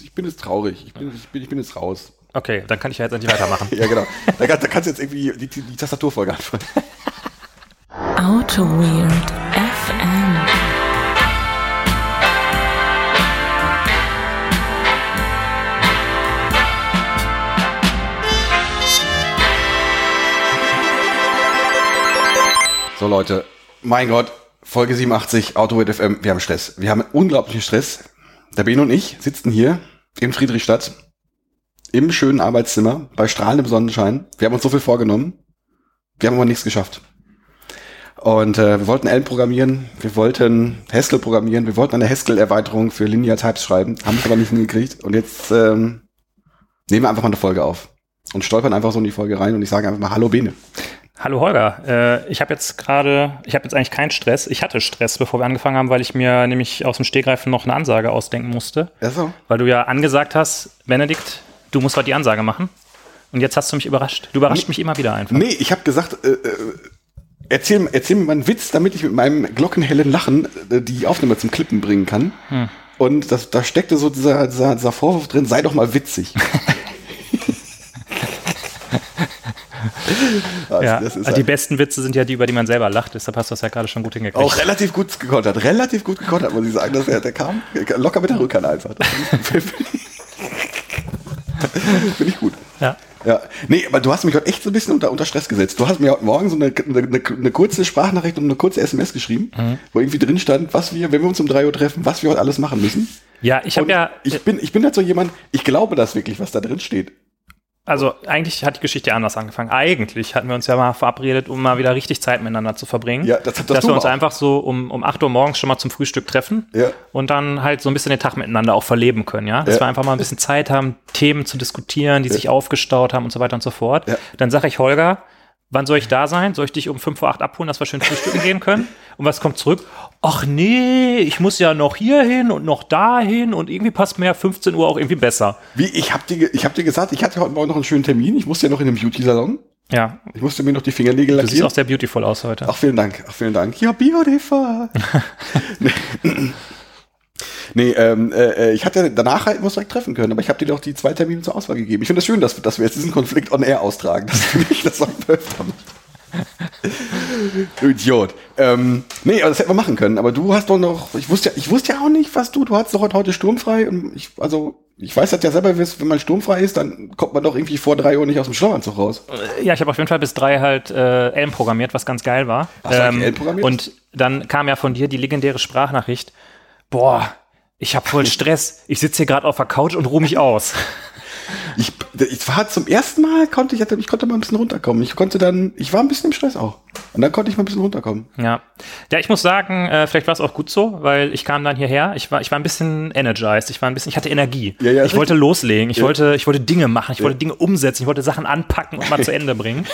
Ich bin jetzt traurig. Ich bin jetzt raus. Okay, dann kann ich ja jetzt endlich weitermachen. Ja, genau. Da kannst du jetzt irgendwie die Tastaturfolge anfangen. AutoWeird FM. So, Leute. Mein Gott. Folge 87, AutoWeird FM. Wir haben Stress. Wir haben unglaublichen Stress. Der Ben und ich sitzen hier in Friedrichstadt im schönen Arbeitszimmer bei strahlendem Sonnenschein. Wir haben uns so viel vorgenommen, wir haben aber nichts geschafft. Und wir wollten Elm programmieren, wir wollten Haskell programmieren, wir wollten eine Haskell-Erweiterung für Linear Types schreiben, haben es aber nicht hingekriegt. Und jetzt nehmen wir einfach mal eine Folge auf und stolpern einfach so in die Folge rein und ich sage einfach mal Hallo Bene. Hallo Holger, ich habe jetzt eigentlich keinen Stress. Ich hatte Stress, bevor wir angefangen haben, weil ich mir nämlich aus dem Stehgreifen noch eine Ansage ausdenken musste. Ach so. Weil du ja angesagt hast, Benedikt, du musst heute die Ansage machen. Und jetzt hast du mich überrascht. Du überraschst mich immer wieder einfach. Nee, ich habe gesagt, erzähl mir mal einen Witz, damit ich mit meinem glockenhellen Lachen die Aufnahme zum Klippen bringen kann. Und da steckte so dieser Vorwurf drin, sei doch mal witzig. Also ja, das ist also die besten Witze sind ja die, über die man selber lacht. Deshalb hast du das ja gerade schon gut hingekriegt. Auch relativ gut gekontert, muss ich sagen. Dass der kam locker mit der Rückhand einfach. Finde ich gut. Ja. Ja. Nee, aber du hast mich heute echt so ein bisschen unter Stress gesetzt. Du hast mir heute Morgen so eine kurze Sprachnachricht und eine kurze SMS geschrieben, wo irgendwie drin stand, was wir, wenn wir uns um 3 Uhr treffen, was wir heute alles machen müssen. Ja, ich bin halt so jemand, ich glaube das wirklich, was da drin steht. Also eigentlich hat die Geschichte anders angefangen. Eigentlich hatten wir uns ja mal verabredet, um mal wieder richtig Zeit miteinander zu verbringen. Ja, dass wir uns auch einfach so um 8 Uhr morgens schon mal zum Frühstück treffen und dann halt so ein bisschen den Tag miteinander auch verleben können. Ja, dass wir einfach mal ein bisschen Zeit haben, Themen zu diskutieren, die sich aufgestaut haben und so weiter und so fort. Ja. Dann sage ich, Holger, wann soll ich da sein? Soll ich dich um 5:08 abholen, dass wir schön frühstücken gehen können? Und was kommt zurück? Ach nee, ich muss ja noch hier hin und noch da hin und irgendwie passt mir 15 Uhr auch irgendwie besser. Wie, ich hab dir gesagt, ich hatte heute Morgen noch einen schönen Termin. Ich musste ja noch in den Beauty-Salon. Ja. Ich musste mir noch die Fingernägel lackieren. Du siehst auch sehr beautiful aus heute. Ach, vielen Dank. Ja, beautiful. Nee, ich hatte danach halt, muss direkt treffen können, aber ich habe dir doch die 2 Termine zur Auswahl gegeben. Ich finde das schön, dass wir jetzt diesen Konflikt on air austragen, dass du nicht das auch öfter machst. Du Idiot. Nee, aber das hätten wir machen können, aber du hast doch noch, ich wusste ja auch nicht, was du hast doch heute sturmfrei und ich weiß das ja selber, wenn man sturmfrei ist, dann kommt man doch irgendwie vor 3 Uhr nicht aus dem Schlafanzug raus. Ja, ich habe auf jeden Fall bis 3 halt Elm programmiert, was ganz geil war. Hast du Elm programmiert? Und dann kam ja von dir die legendäre Sprachnachricht, boah, ich hab voll Stress. Ich sitze hier gerade auf der Couch und ruhe mich aus. Ich war zum ersten Mal, ich konnte mal ein bisschen runterkommen. Ich war ein bisschen im Stress auch. Und dann konnte ich mal ein bisschen runterkommen. Ja, ich muss sagen, vielleicht war es auch gut so, weil ich kam dann hierher. Ich war ein bisschen energized. Ich hatte Energie. Ja, ich wollte loslegen. Ich wollte Dinge machen. Ich wollte Dinge umsetzen. Ich wollte Sachen anpacken und mal zu Ende bringen.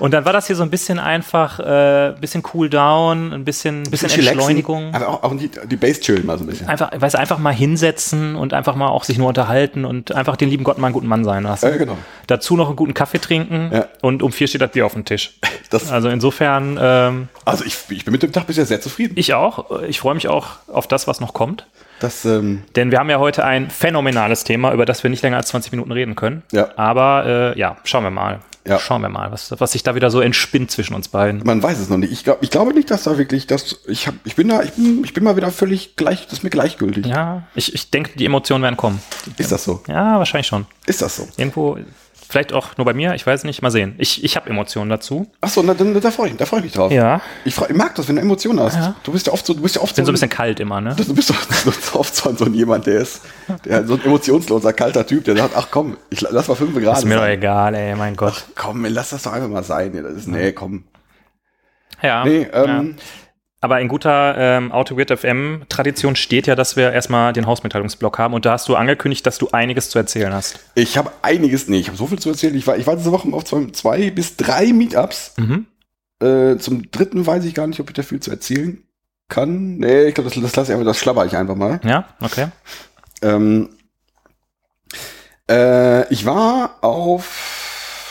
Und dann war das hier so ein bisschen einfach, bisschen cool down, ein bisschen Entschleunigung. Aber auch die Base chillen mal so ein bisschen. Einfach mal hinsetzen und einfach mal auch sich nur unterhalten und einfach den lieben Gott mal einen guten Mann sein lassen. Ja, genau. Dazu noch einen guten Kaffee trinken und um 4 steht das Bier auf dem Tisch. Also insofern. Also ich bin mit dem Tag bisher sehr zufrieden. Ich auch. Ich freue mich auch auf das, was noch kommt. Denn wir haben ja heute ein phänomenales Thema, über das wir nicht länger als 20 Minuten reden können. Ja. Aber schauen wir mal. Ja. Schauen wir mal, was sich da wieder so entspinnt zwischen uns beiden. Man weiß es noch nicht. Ich glaube nicht, dass da wirklich das. Ich bin mal wieder völlig gleich. Das ist mir gleichgültig. Ja, ich denke, die Emotionen werden kommen. Ist das so? Ja, wahrscheinlich schon. Ist das so? Irgendwo. Vielleicht auch nur bei mir, ich weiß nicht, mal sehen. Ich habe Emotionen dazu. Achso, da freu ich mich drauf. Ja. Ich mag das, wenn du Emotionen hast. Ja. Du bist ja oft so ein bisschen kalt immer, ne? Du bist doch oft so ein jemand, der so ein emotionsloser, kalter Typ, der sagt, ach komm, ich lass mal 5 Grad sein. Ist mir doch egal, ey, mein Gott. Ach komm, lass das doch einfach mal sein. Nee, komm. Ja. Nee, ja. Aber in guter AutoWeird FM-Tradition steht ja, dass wir erstmal den Hausmitteilungsblock haben. Und da hast du angekündigt, dass du einiges zu erzählen hast. Ich habe so viel zu erzählen. Ich war diese Woche auf 2 bis 3 Meetups. Zum 3. weiß ich gar nicht, ob ich da viel zu erzählen kann. Nee, ich glaube, das schlabber ich einfach mal. Ja, okay. Ich war auf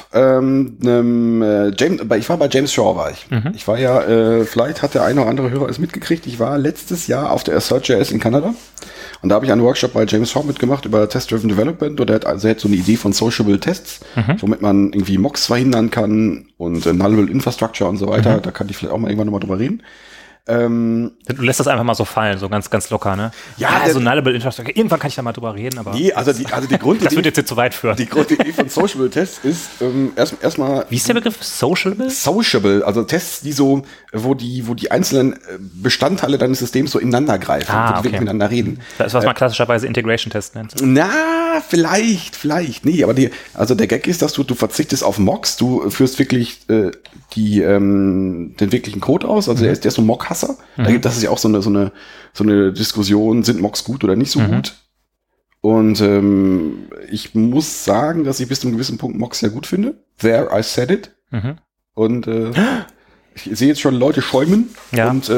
bei James Shaw war ich. Ich war ja, vielleicht hat der eine oder andere Hörer es mitgekriegt, ich war letztes Jahr auf der Research.js in Kanada Und da habe ich einen Workshop bei James Shaw mitgemacht über Test-Driven Development, und er hat so eine Idee von Sociable Tests, womit man irgendwie Mocks verhindern kann und Nullable Infrastructure und so weiter. Mhm. Da kann ich vielleicht auch mal irgendwann nochmal drüber reden. Du lässt das einfach mal so fallen, so ganz, ganz locker, ne? Ja, so Nullable Infrastructure. Irgendwann kann ich da mal drüber reden, aber. Nee, also die Grundidee. Das wird jetzt zu weit führen. Die Grundidee von Sociable Tests ist, erstmal. Wie ist der Begriff? Sociable? Sociable, also Tests, die so, wo die einzelnen Bestandteile deines Systems so ineinander greifen, wo die miteinander reden. Das ist, was man klassischerweise Integration-Test nennt. Na, vielleicht, nee, aber der Gag ist, dass du verzichtest auf Mocks, du führst wirklich, den wirklichen Code aus, also der ist so Mock-Hasser. Da gibt es ja auch so eine Diskussion, sind Mocks gut oder nicht so gut? Und ich muss sagen, dass ich bis zu einem gewissen Punkt Mocks sehr gut finde. There, I said it. Und ich sehe jetzt schon Leute schäumen und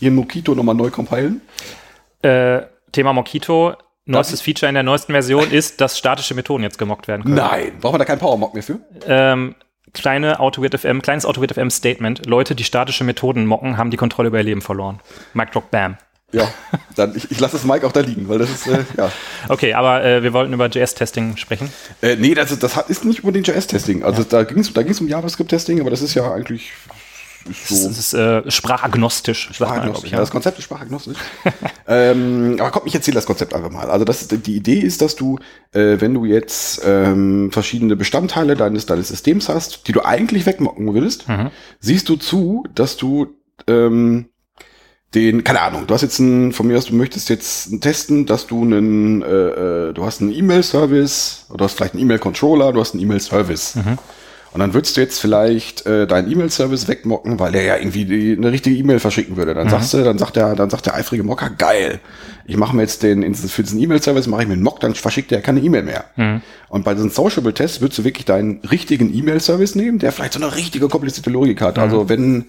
ihren Mockito nochmal neu compilen. Thema Mockito. Neuestes Feature in der neuesten Version ist, dass statische Methoden jetzt gemockt werden können. Nein, brauchen wir da keinen Power-Mock mehr für? Kleines AutoWeird FM Statement. Leute, die statische Methoden mocken, haben die Kontrolle über ihr Leben verloren. Mic drop, bam. Ja, dann ich lasse das Mic auch da liegen, weil das ist, ja. Okay, aber wir wollten über JS-Testing sprechen. Nee, das ist nicht über den JS-Testing. Also da ging's um JavaScript-Testing, aber das ist ja eigentlich so. Das ist sprachagnostisch. Sprachagnostisch, das Konzept ist sprachagnostisch. Aber komm, ich erzähle das Konzept einfach mal. Also die Idee ist, dass du, wenn du jetzt verschiedene Bestandteile deines Systems hast, die du eigentlich wegmocken willst, siehst du zu, dass du keine Ahnung, du hast jetzt du möchtest jetzt testen, dass du du hast einen E-Mail-Service, oder du hast vielleicht einen E-Mail-Controller, du hast einen E-Mail-Service. Und dann würdest du jetzt vielleicht deinen E-Mail-Service wegmocken, weil der ja irgendwie eine richtige E-Mail verschicken würde. Dann sagt der eifrige Mocker, geil, ich mache mir jetzt für diesen E-Mail-Service mache ich mir einen Mock, dann verschickt der keine E-Mail mehr. Und bei diesen Sociable-Tests würdest du wirklich deinen richtigen E-Mail-Service nehmen, der vielleicht so eine richtige komplizierte Logik hat. Also wenn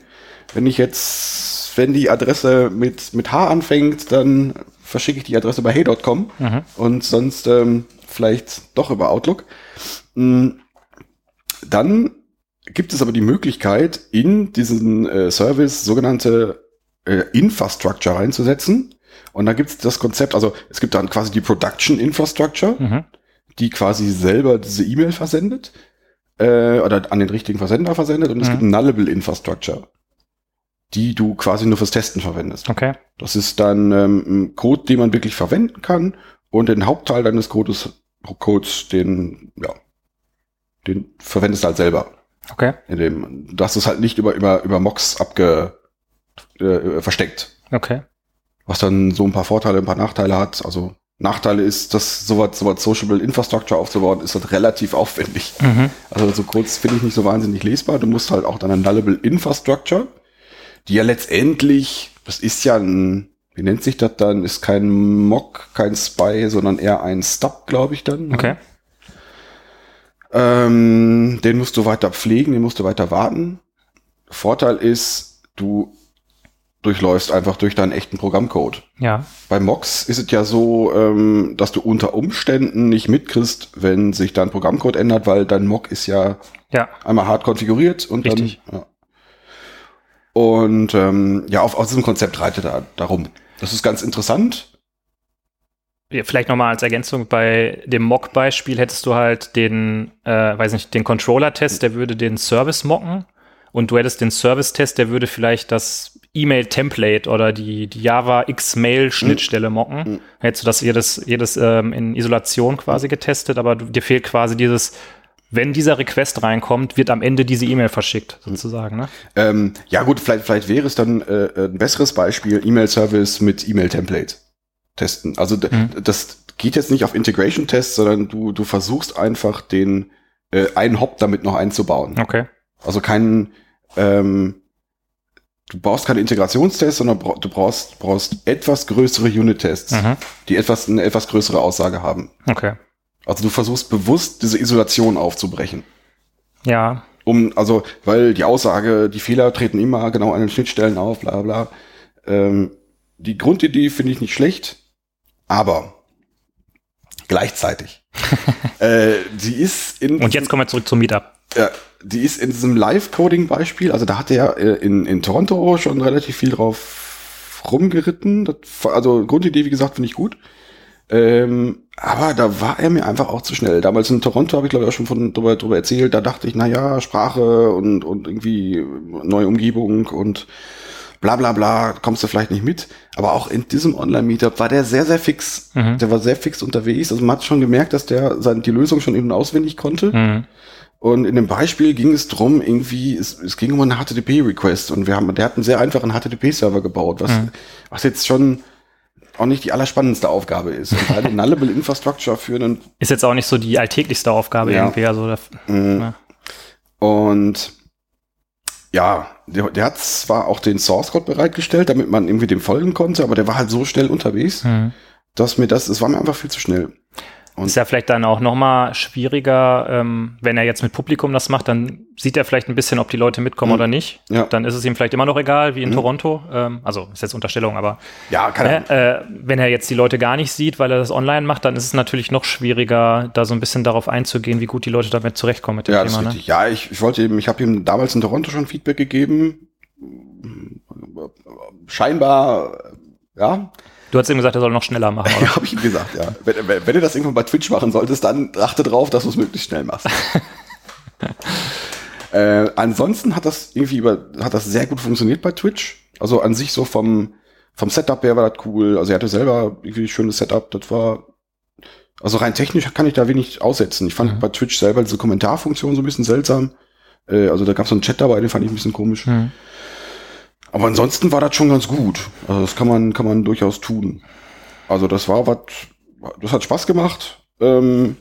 die Adresse mit H anfängt, dann verschicke ich die Adresse bei Hey.com und sonst vielleicht doch über Outlook. Dann gibt es aber die Möglichkeit, in diesen Service sogenannte Infrastructure reinzusetzen. Und da gibt es das Konzept, also es gibt dann quasi die Production Infrastructure, die quasi selber diese E-Mail versendet oder an den richtigen Versender versendet. Und es gibt Nullable Infrastructure, die du quasi nur fürs Testen verwendest. Okay. Das ist dann ein Code, den man wirklich verwenden kann, und den Hauptteil deines Codes, den verwendest du halt selber. Okay. Du hast es halt nicht über Mocks versteckt. Okay. Was dann so ein paar Vorteile, ein paar Nachteile hat. Also Nachteile ist, dass sowas Sociable Infrastructure aufzubauen, ist halt relativ aufwendig. Also so kurz finde ich nicht so wahnsinnig lesbar. Du musst halt auch deine Nullable Infrastructure, die ja letztendlich, das ist ja ein, wie nennt sich das dann, ist kein Mock, kein Spy, sondern eher ein Stub, glaube ich dann. Okay. Den musst du weiter pflegen, den musst du weiter warten. Vorteil ist, du durchläufst einfach durch deinen echten Programmcode. Ja. Bei Mocks ist es ja so, dass du unter Umständen nicht mitkriegst, wenn sich dein Programmcode ändert, weil dein Mock ist ja einmal hart konfiguriert und richtig. Dann. Ja. Und auf diesem Konzept reitet er darum. Das ist ganz interessant. Ja, vielleicht nochmal als Ergänzung, bei dem Mock-Beispiel hättest du halt den Controller-Test, der würde den Service mocken, und du hättest den Service-Test, der würde vielleicht das E-Mail-Template oder die Java-X-Mail-Schnittstelle mocken. Dann hättest du das jedes in Isolation quasi getestet, aber dir fehlt quasi dieses, wenn dieser Request reinkommt, wird am Ende diese E-Mail verschickt, sozusagen, ne? Ja gut, vielleicht wäre es dann ein besseres Beispiel, E-Mail-Service mit E-Mail-Template testen. Also das geht jetzt nicht auf Integration-Tests, sondern du versuchst einfach den einen Hop damit noch einzubauen. Okay. Also du brauchst keine Integrationstests, sondern du brauchst etwas größere Unit-Tests, die eine etwas größere Aussage haben. Okay. Also du versuchst bewusst, diese Isolation aufzubrechen. Ja. Weil die Aussage, die Fehler treten immer genau an den Schnittstellen auf, bla bla. Die Grundidee finde ich nicht schlecht. Aber gleichzeitig, die ist in... Und jetzt kommen wir zurück zum Meetup. Die ist in diesem Live-Coding-Beispiel, also da hat er in Toronto schon relativ viel drauf rumgeritten. Also Grundidee, wie gesagt, finde ich gut. Aber da war er mir einfach auch zu schnell. Damals in Toronto habe ich, glaube ich, auch schon drüber erzählt. Da dachte ich, naja, Sprache und irgendwie neue Umgebung und bla bla bla, kommst du vielleicht nicht mit. Aber auch in diesem Online-Meetup war der sehr, sehr fix. Mhm. Der war sehr fix unterwegs. Also man hat schon gemerkt, dass der die Lösung schon eben auswendig konnte. Mhm. Und in dem Beispiel ging es drum, irgendwie, es ging um einen HTTP-Request. Und der hat einen sehr einfachen HTTP-Server gebaut, was jetzt schon auch nicht die allerspannendste Aufgabe ist. Und eine Nullable Infrastructure für einen... Ist jetzt auch nicht so die alltäglichste Aufgabe irgendwie. Also Und ja, der hat zwar auch den Source-Code bereitgestellt, damit man irgendwie dem folgen konnte, aber der war halt so schnell unterwegs, dass es war mir einfach viel zu schnell. Und ist ja vielleicht dann auch nochmal schwieriger, wenn er jetzt mit Publikum das macht, dann sieht er vielleicht ein bisschen, ob die Leute mitkommen oder nicht. Ja. Dann ist es ihm vielleicht immer noch egal, wie in Toronto. Also ist jetzt Unterstellung, aber ja, wenn er jetzt die Leute gar nicht sieht, weil er das online macht, dann ist es natürlich noch schwieriger, da so ein bisschen darauf einzugehen, wie gut die Leute damit zurechtkommen mit dem Thema. Das ist richtig. Ne? Ja, ich habe ihm damals in Toronto schon Feedback gegeben. Scheinbar, ja. Du hast ihm gesagt, er soll noch schneller machen, oder? Ja, habe ich ihm gesagt, ja. Wenn du das irgendwann bei Twitch machen solltest, dann achte drauf, dass du es möglichst schnell machst. Ansonsten hat das sehr gut funktioniert bei Twitch. Also an sich so vom Setup her war das cool. Also er hatte selber irgendwie ein schönes Setup. Das war, also rein technisch kann ich da wenig aussetzen. Ich fand bei Twitch selber diese Kommentarfunktion so ein bisschen seltsam. Also da gab es so einen Chat dabei, den fand ich ein bisschen komisch. Mhm. Aber ansonsten war das schon ganz gut. Also das kann man durchaus tun. Also das hat Spaß gemacht. Also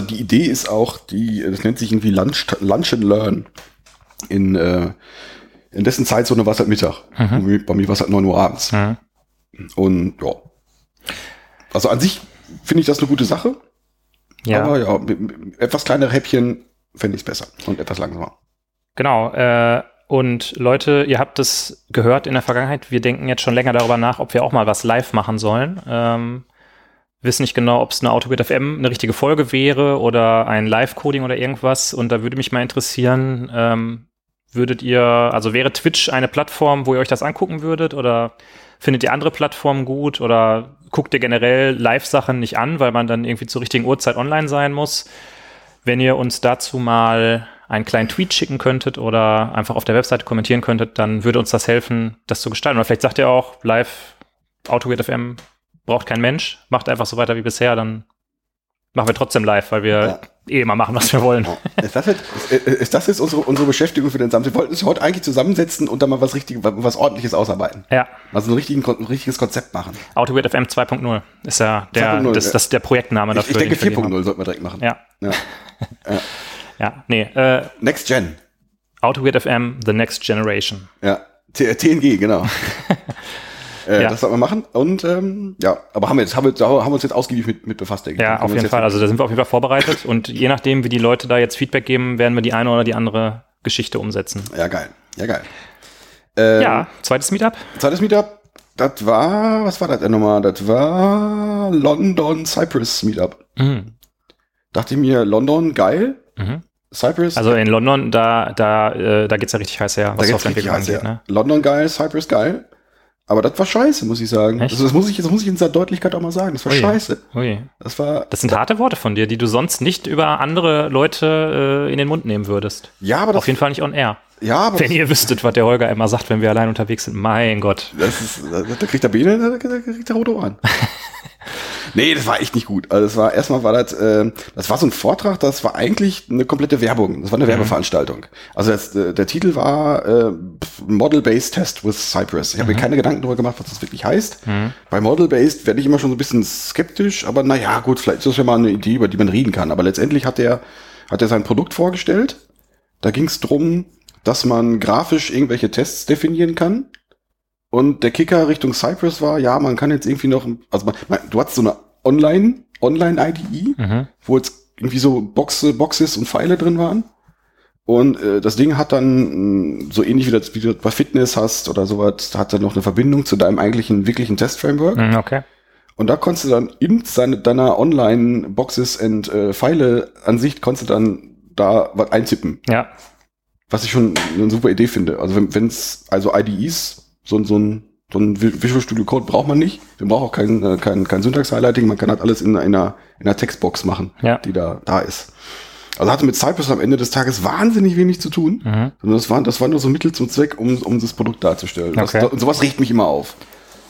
die Idee ist auch, das nennt sich irgendwie Lunch and Learn. In dessen Zeitzone war es halt Mittag. Mhm. Bei mir war es halt 9 Uhr abends. Mhm. Und ja. Also an sich finde ich das eine gute Sache. Ja. Aber ja, etwas kleinere Häppchen fände ich es besser. Und etwas langsamer. Genau, und Leute, ihr habt es gehört in der Vergangenheit, wir denken jetzt schon länger darüber nach, ob wir auch mal was live machen sollen. Wissen nicht genau, ob es eine AutoWeird FM eine richtige Folge wäre oder ein Live-Coding oder irgendwas. Und da würde mich mal interessieren, wäre Twitch eine Plattform, wo ihr euch das angucken würdet? Oder findet ihr andere Plattformen gut? Oder guckt ihr generell Live-Sachen nicht an, weil man dann irgendwie zur richtigen Uhrzeit online sein muss? Wenn ihr uns dazu mal einen kleinen Tweet schicken könntet oder einfach auf der Webseite kommentieren könntet, dann würde uns das helfen, das zu gestalten. Oder vielleicht sagt ihr auch, live, AutoWeird FM braucht kein Mensch, macht einfach so weiter wie bisher, dann machen wir trotzdem live, weil wir eh immer machen, was wir wollen. Ist das jetzt unsere Beschäftigung für den Samstag? Wir wollten uns heute eigentlich zusammensetzen und dann mal was Ordentliches ausarbeiten. Ja. Also ein richtiges Konzept machen. AutoWeird FM 2.0 ist ja der Projektname dafür. Ich denke 4.0 sollten wir direkt machen. Ja. Ja, nee. Next Gen. AutoWeird FM, The Next Generation. Ja, TNG, genau. Das sollten wir machen. Und aber haben wir uns jetzt ausgiebig mit befasst. Denke ich. Ja, auf jeden Fall. Also da sind wir auf jeden Fall vorbereitet. Und je nachdem, wie die Leute da jetzt Feedback geben, werden wir die eine oder die andere Geschichte umsetzen. Ja, geil. Zweites Meetup. Das war, was war das denn nochmal? Das war London Cypress Meetup. Mhm. Dachte ich mir, London, geil. Mhm. Cypress. Also in London, da geht's ja richtig heiß her, was Softwareentwicklung angeht. Ne? London geil, Cypress geil. Aber das war scheiße, muss ich sagen. Also das muss ich in dieser Deutlichkeit auch mal sagen. Das war scheiße. Das sind harte Worte von dir, die du sonst nicht über andere Leute in den Mund nehmen würdest. Ja, aber auf jeden Fall nicht on air. Ja, aber wenn ihr wüsstet, was der Holger immer sagt, wenn wir allein unterwegs sind, mein Gott. Da kriegt der Bene, da kriegt der rote Ohren. Nee, das war echt nicht gut. Also das war so ein Vortrag, das war eigentlich eine komplette Werbung. Das war eine Werbeveranstaltung. Also der Titel war Model-Based Test with Cypress. Ich habe mir keine Gedanken darüber gemacht, was das wirklich heißt. Bei Model-Based werde ich immer schon so ein bisschen skeptisch, aber naja, gut, vielleicht ist das ja mal eine Idee, über die man reden kann. Aber letztendlich hat er sein Produkt vorgestellt. Da ging es drum, dass man grafisch irgendwelche Tests definieren kann. Und der Kicker Richtung Cypress war, ja, man kann jetzt irgendwie noch, also du hattest so eine Online-IDE, wo jetzt irgendwie so Boxes und Pfeile drin waren. Und das Ding hat dann, so ähnlich wie du bei Fitness hast oder sowas, hat dann noch eine Verbindung zu deinem eigentlichen, wirklichen Test-Framework. Mhm, okay. Und da konntest du dann in deiner Online-Boxes und Pfeile-Ansicht konntest du dann da was eintippen. Ja. Was ich schon eine super Idee finde. Also wenn es IDEs so ein Visual Studio Code braucht man nicht. Wir brauchen auch kein Syntax-Highlighting. Man kann halt alles in einer Textbox machen, die da ist. Also hatte mit Cypress am Ende des Tages wahnsinnig wenig zu tun. Mhm. Sondern das waren nur so Mittel zum Zweck, um das Produkt darzustellen. Okay. Und sowas regt mich immer auf.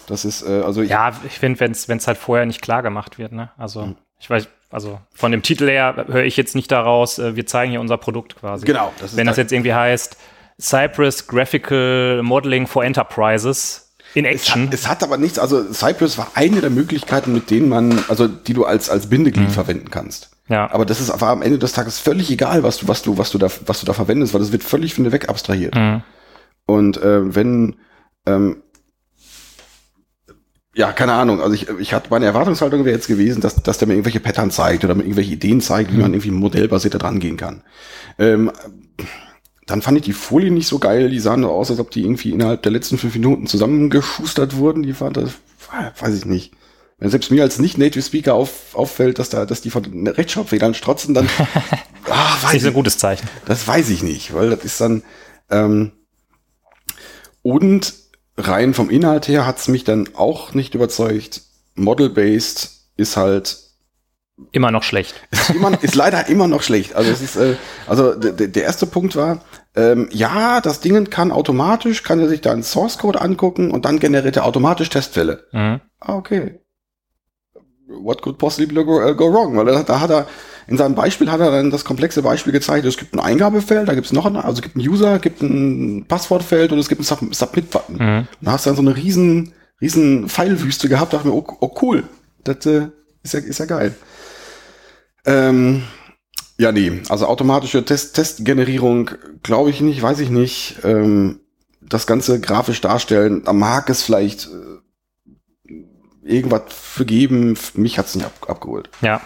Das ist, also ich finde, wenn es halt vorher nicht klar gemacht wird, ne? Also, ich weiß, also von dem Titel her höre ich jetzt nicht daraus, wir zeigen hier unser Produkt quasi. Genau. Das ist wenn das jetzt irgendwie heißt, Cypress Graphical Modeling for Enterprises in Action. Es hat aber nichts, also Cypress war eine der Möglichkeiten, mit denen man, also die du als Bindeglied verwenden kannst. Ja. Aber das war am Ende des Tages völlig egal, was du da verwendest, weil das wird völlig von dir weg abstrahiert. Mhm. Und ja, keine Ahnung. Also ich hatte, meine Erwartungshaltung wäre jetzt gewesen, dass der mir irgendwelche Pattern zeigt oder mir irgendwelche Ideen zeigt, wie man irgendwie modellbasierter dran gehen kann. Dann fand ich die Folien nicht so geil. Die sahen so aus, als ob die irgendwie innerhalb der letzten 5 Minuten zusammengeschustert wurden. Die fand das, weiß ich nicht. Wenn selbst mir als Nicht-Native-Speaker auffällt, dass die von Rechtschreibfehlern strotzen, dann weiß ich. Das ist ein gutes Zeichen. Das weiß ich nicht, weil das ist dann und rein vom Inhalt her hat's mich dann auch nicht überzeugt. Model-based ist halt immer noch schlecht. Ist leider immer noch schlecht. Also es ist, also der erste Punkt war, das Ding kann er sich da einen Source-Code angucken und dann generiert er automatisch Testfälle. Mhm. Okay. What could possibly go wrong? Weil da hat er, in seinem Beispiel hat er dann das komplexe Beispiel gezeigt, es gibt ein Eingabefeld, da gibt es noch einen, also es gibt einen User, gibt ein Passwortfeld und es gibt einen Submit-Button. Mhm. Und da hast du dann so eine riesen Pfeilwüste gehabt, dachte mir, oh cool, das ist ja geil. Also automatische Testgenerierung, glaube ich nicht, weiß ich nicht. Das Ganze grafisch darstellen, da mag es vielleicht irgendwas für geben, mich hat's nicht abgeholt. Ja.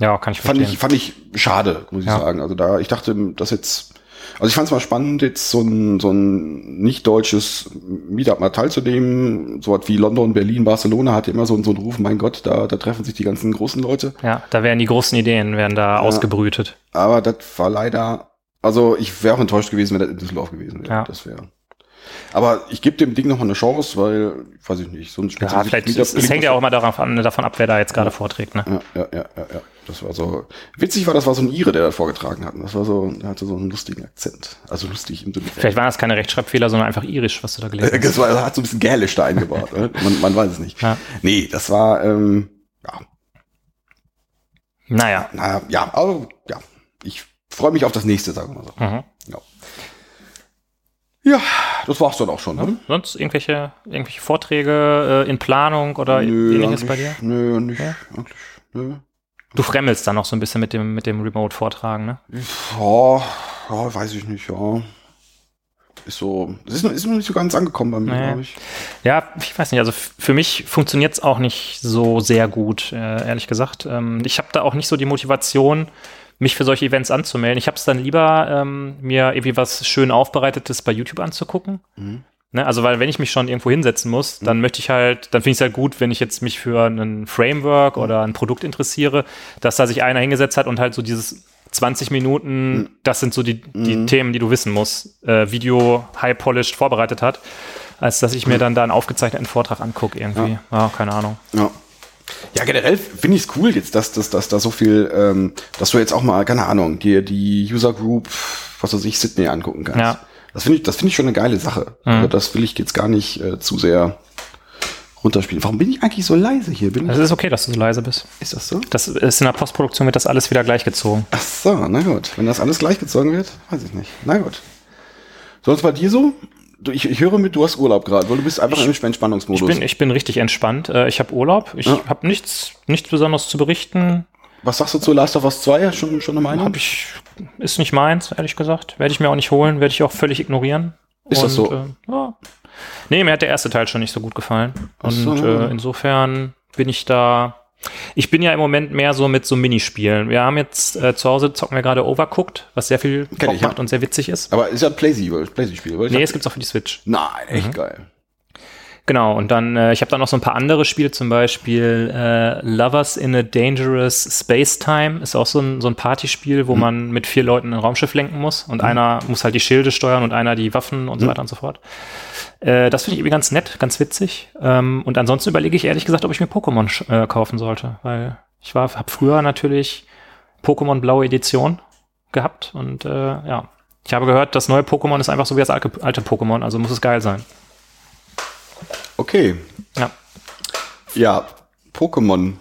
Ja, kann ich verstehen. Fand ich schade, muss ich sagen. Also da, ich dachte, das jetzt, also ich fand's mal spannend, jetzt so ein nicht deutsches Meetup mal teilzunehmen. So was wie London, Berlin, Barcelona hat ja immer so einen Ruf, mein Gott, da treffen sich die ganzen großen Leute. Ja, da werden die großen Ideen, ausgebrütet. Aber das war leider, also ich wäre auch enttäuscht gewesen, wenn das in Düsseldorf gewesen wäre. Ja. Das wäre. Aber ich gebe dem Ding noch mal eine Chance, weil, weiß ich nicht, so ein spezifisches Meetup. Es hängt ja auch immer davon ab, wer da jetzt gerade vorträgt, ne? Ja. Das war so, witzig war, das war so ein Ire, der das vorgetragen hat. Das war so, der hatte so einen lustigen Akzent. Also lustig im Sinne. Vielleicht waren das keine Rechtschreibfehler, sondern einfach irisch, was du da gelesen hast. Das hat so ein bisschen Gälisch da eingebaut, ne? Man weiß es nicht. Ja. Nee, das war, aber ich freue mich auf das nächste, sagen wir mal so. Mhm. Ja. Ja, das war's dann auch schon, ne? Sonst irgendwelche Vorträge in Planung oder ähnliches bei dir? Nö, nicht. Ja? Eigentlich, nö. Du fremmelst dann noch so ein bisschen mit dem Remote-Vortragen, ne? Ja, weiß ich nicht, ja. Ist so, es ist noch nicht so ganz angekommen bei mir, glaube ich. Ja, ich weiß nicht, also für mich funktioniert es auch nicht so sehr gut, ehrlich gesagt. Ich habe da auch nicht so die Motivation, mich für solche Events anzumelden. Ich habe es dann lieber, mir irgendwie was schön Aufbereitetes bei YouTube anzugucken. Mhm. Ne? Also, weil wenn ich mich schon irgendwo hinsetzen muss, dann möchte ich halt, dann finde ich es halt gut, wenn ich jetzt mich für ein Framework oder ein Produkt interessiere, dass da sich einer hingesetzt hat und halt so dieses 20 Minuten, das sind so die Themen, die du wissen musst, Video high-polished vorbereitet hat, als dass ich mir dann da einen aufgezeichneten Vortrag angucke irgendwie. Ja. Oh, keine Ahnung. Ja. Ja, generell finde ich es cool jetzt, dass da so viel, dass du jetzt auch mal, keine Ahnung, dir die User Group, was weiß ich, Sydney angucken kannst. Ja. Das finde ich schon eine geile Sache. Mhm. Also das will ich jetzt gar nicht zu sehr runterspielen. Warum bin ich eigentlich so leise hier? Das ist okay, dass du so leise bist. Ist das so? Das ist in der Postproduktion, wird das alles wieder gleichgezogen. Ach so, na gut. Wenn das alles gleichgezogen wird, weiß ich nicht. Na gut. Sonst bei dir so? Ich höre mit, du hast Urlaub gerade, weil du bist einfach im Entspannungsmodus. Ich bin richtig entspannt. Ich habe Urlaub. Ich habe nichts Besonderes zu berichten. Was sagst du zu Last of Us 2? Schon eine Meinung? Ist nicht meins, ehrlich gesagt. Werde ich mir auch nicht holen, werde ich auch völlig ignorieren. Ist das so? Ja. Nee, mir hat der erste Teil schon nicht so gut gefallen. Und so. Insofern bin ich da. Ich bin ja im Moment mehr so mit so Minispielen. Wir haben jetzt zu Hause zocken wir gerade Overcooked, was sehr viel Bock macht und sehr witzig ist. Aber ist ja ein Playsy-Spiel, oder? Nee, es gibt's auch für die Switch. Nein, echt geil. Genau, und dann, ich habe da noch so ein paar andere Spiele, zum Beispiel Lovers in a Dangerous Space Time, ist auch so ein Partyspiel, wo man mit 4 Leuten ein Raumschiff lenken muss und einer muss halt die Schilde steuern und einer die Waffen und so weiter und so fort. Das finde ich irgendwie ganz nett, ganz witzig. Und ansonsten überlege ich ehrlich gesagt, ob ich mir Pokémon kaufen sollte, weil ich habe früher natürlich Pokémon Blaue Edition gehabt und ja, ich habe gehört, das neue Pokémon ist einfach so wie das alte Pokémon, also muss es geil sein. Okay. Ja, Pokémon.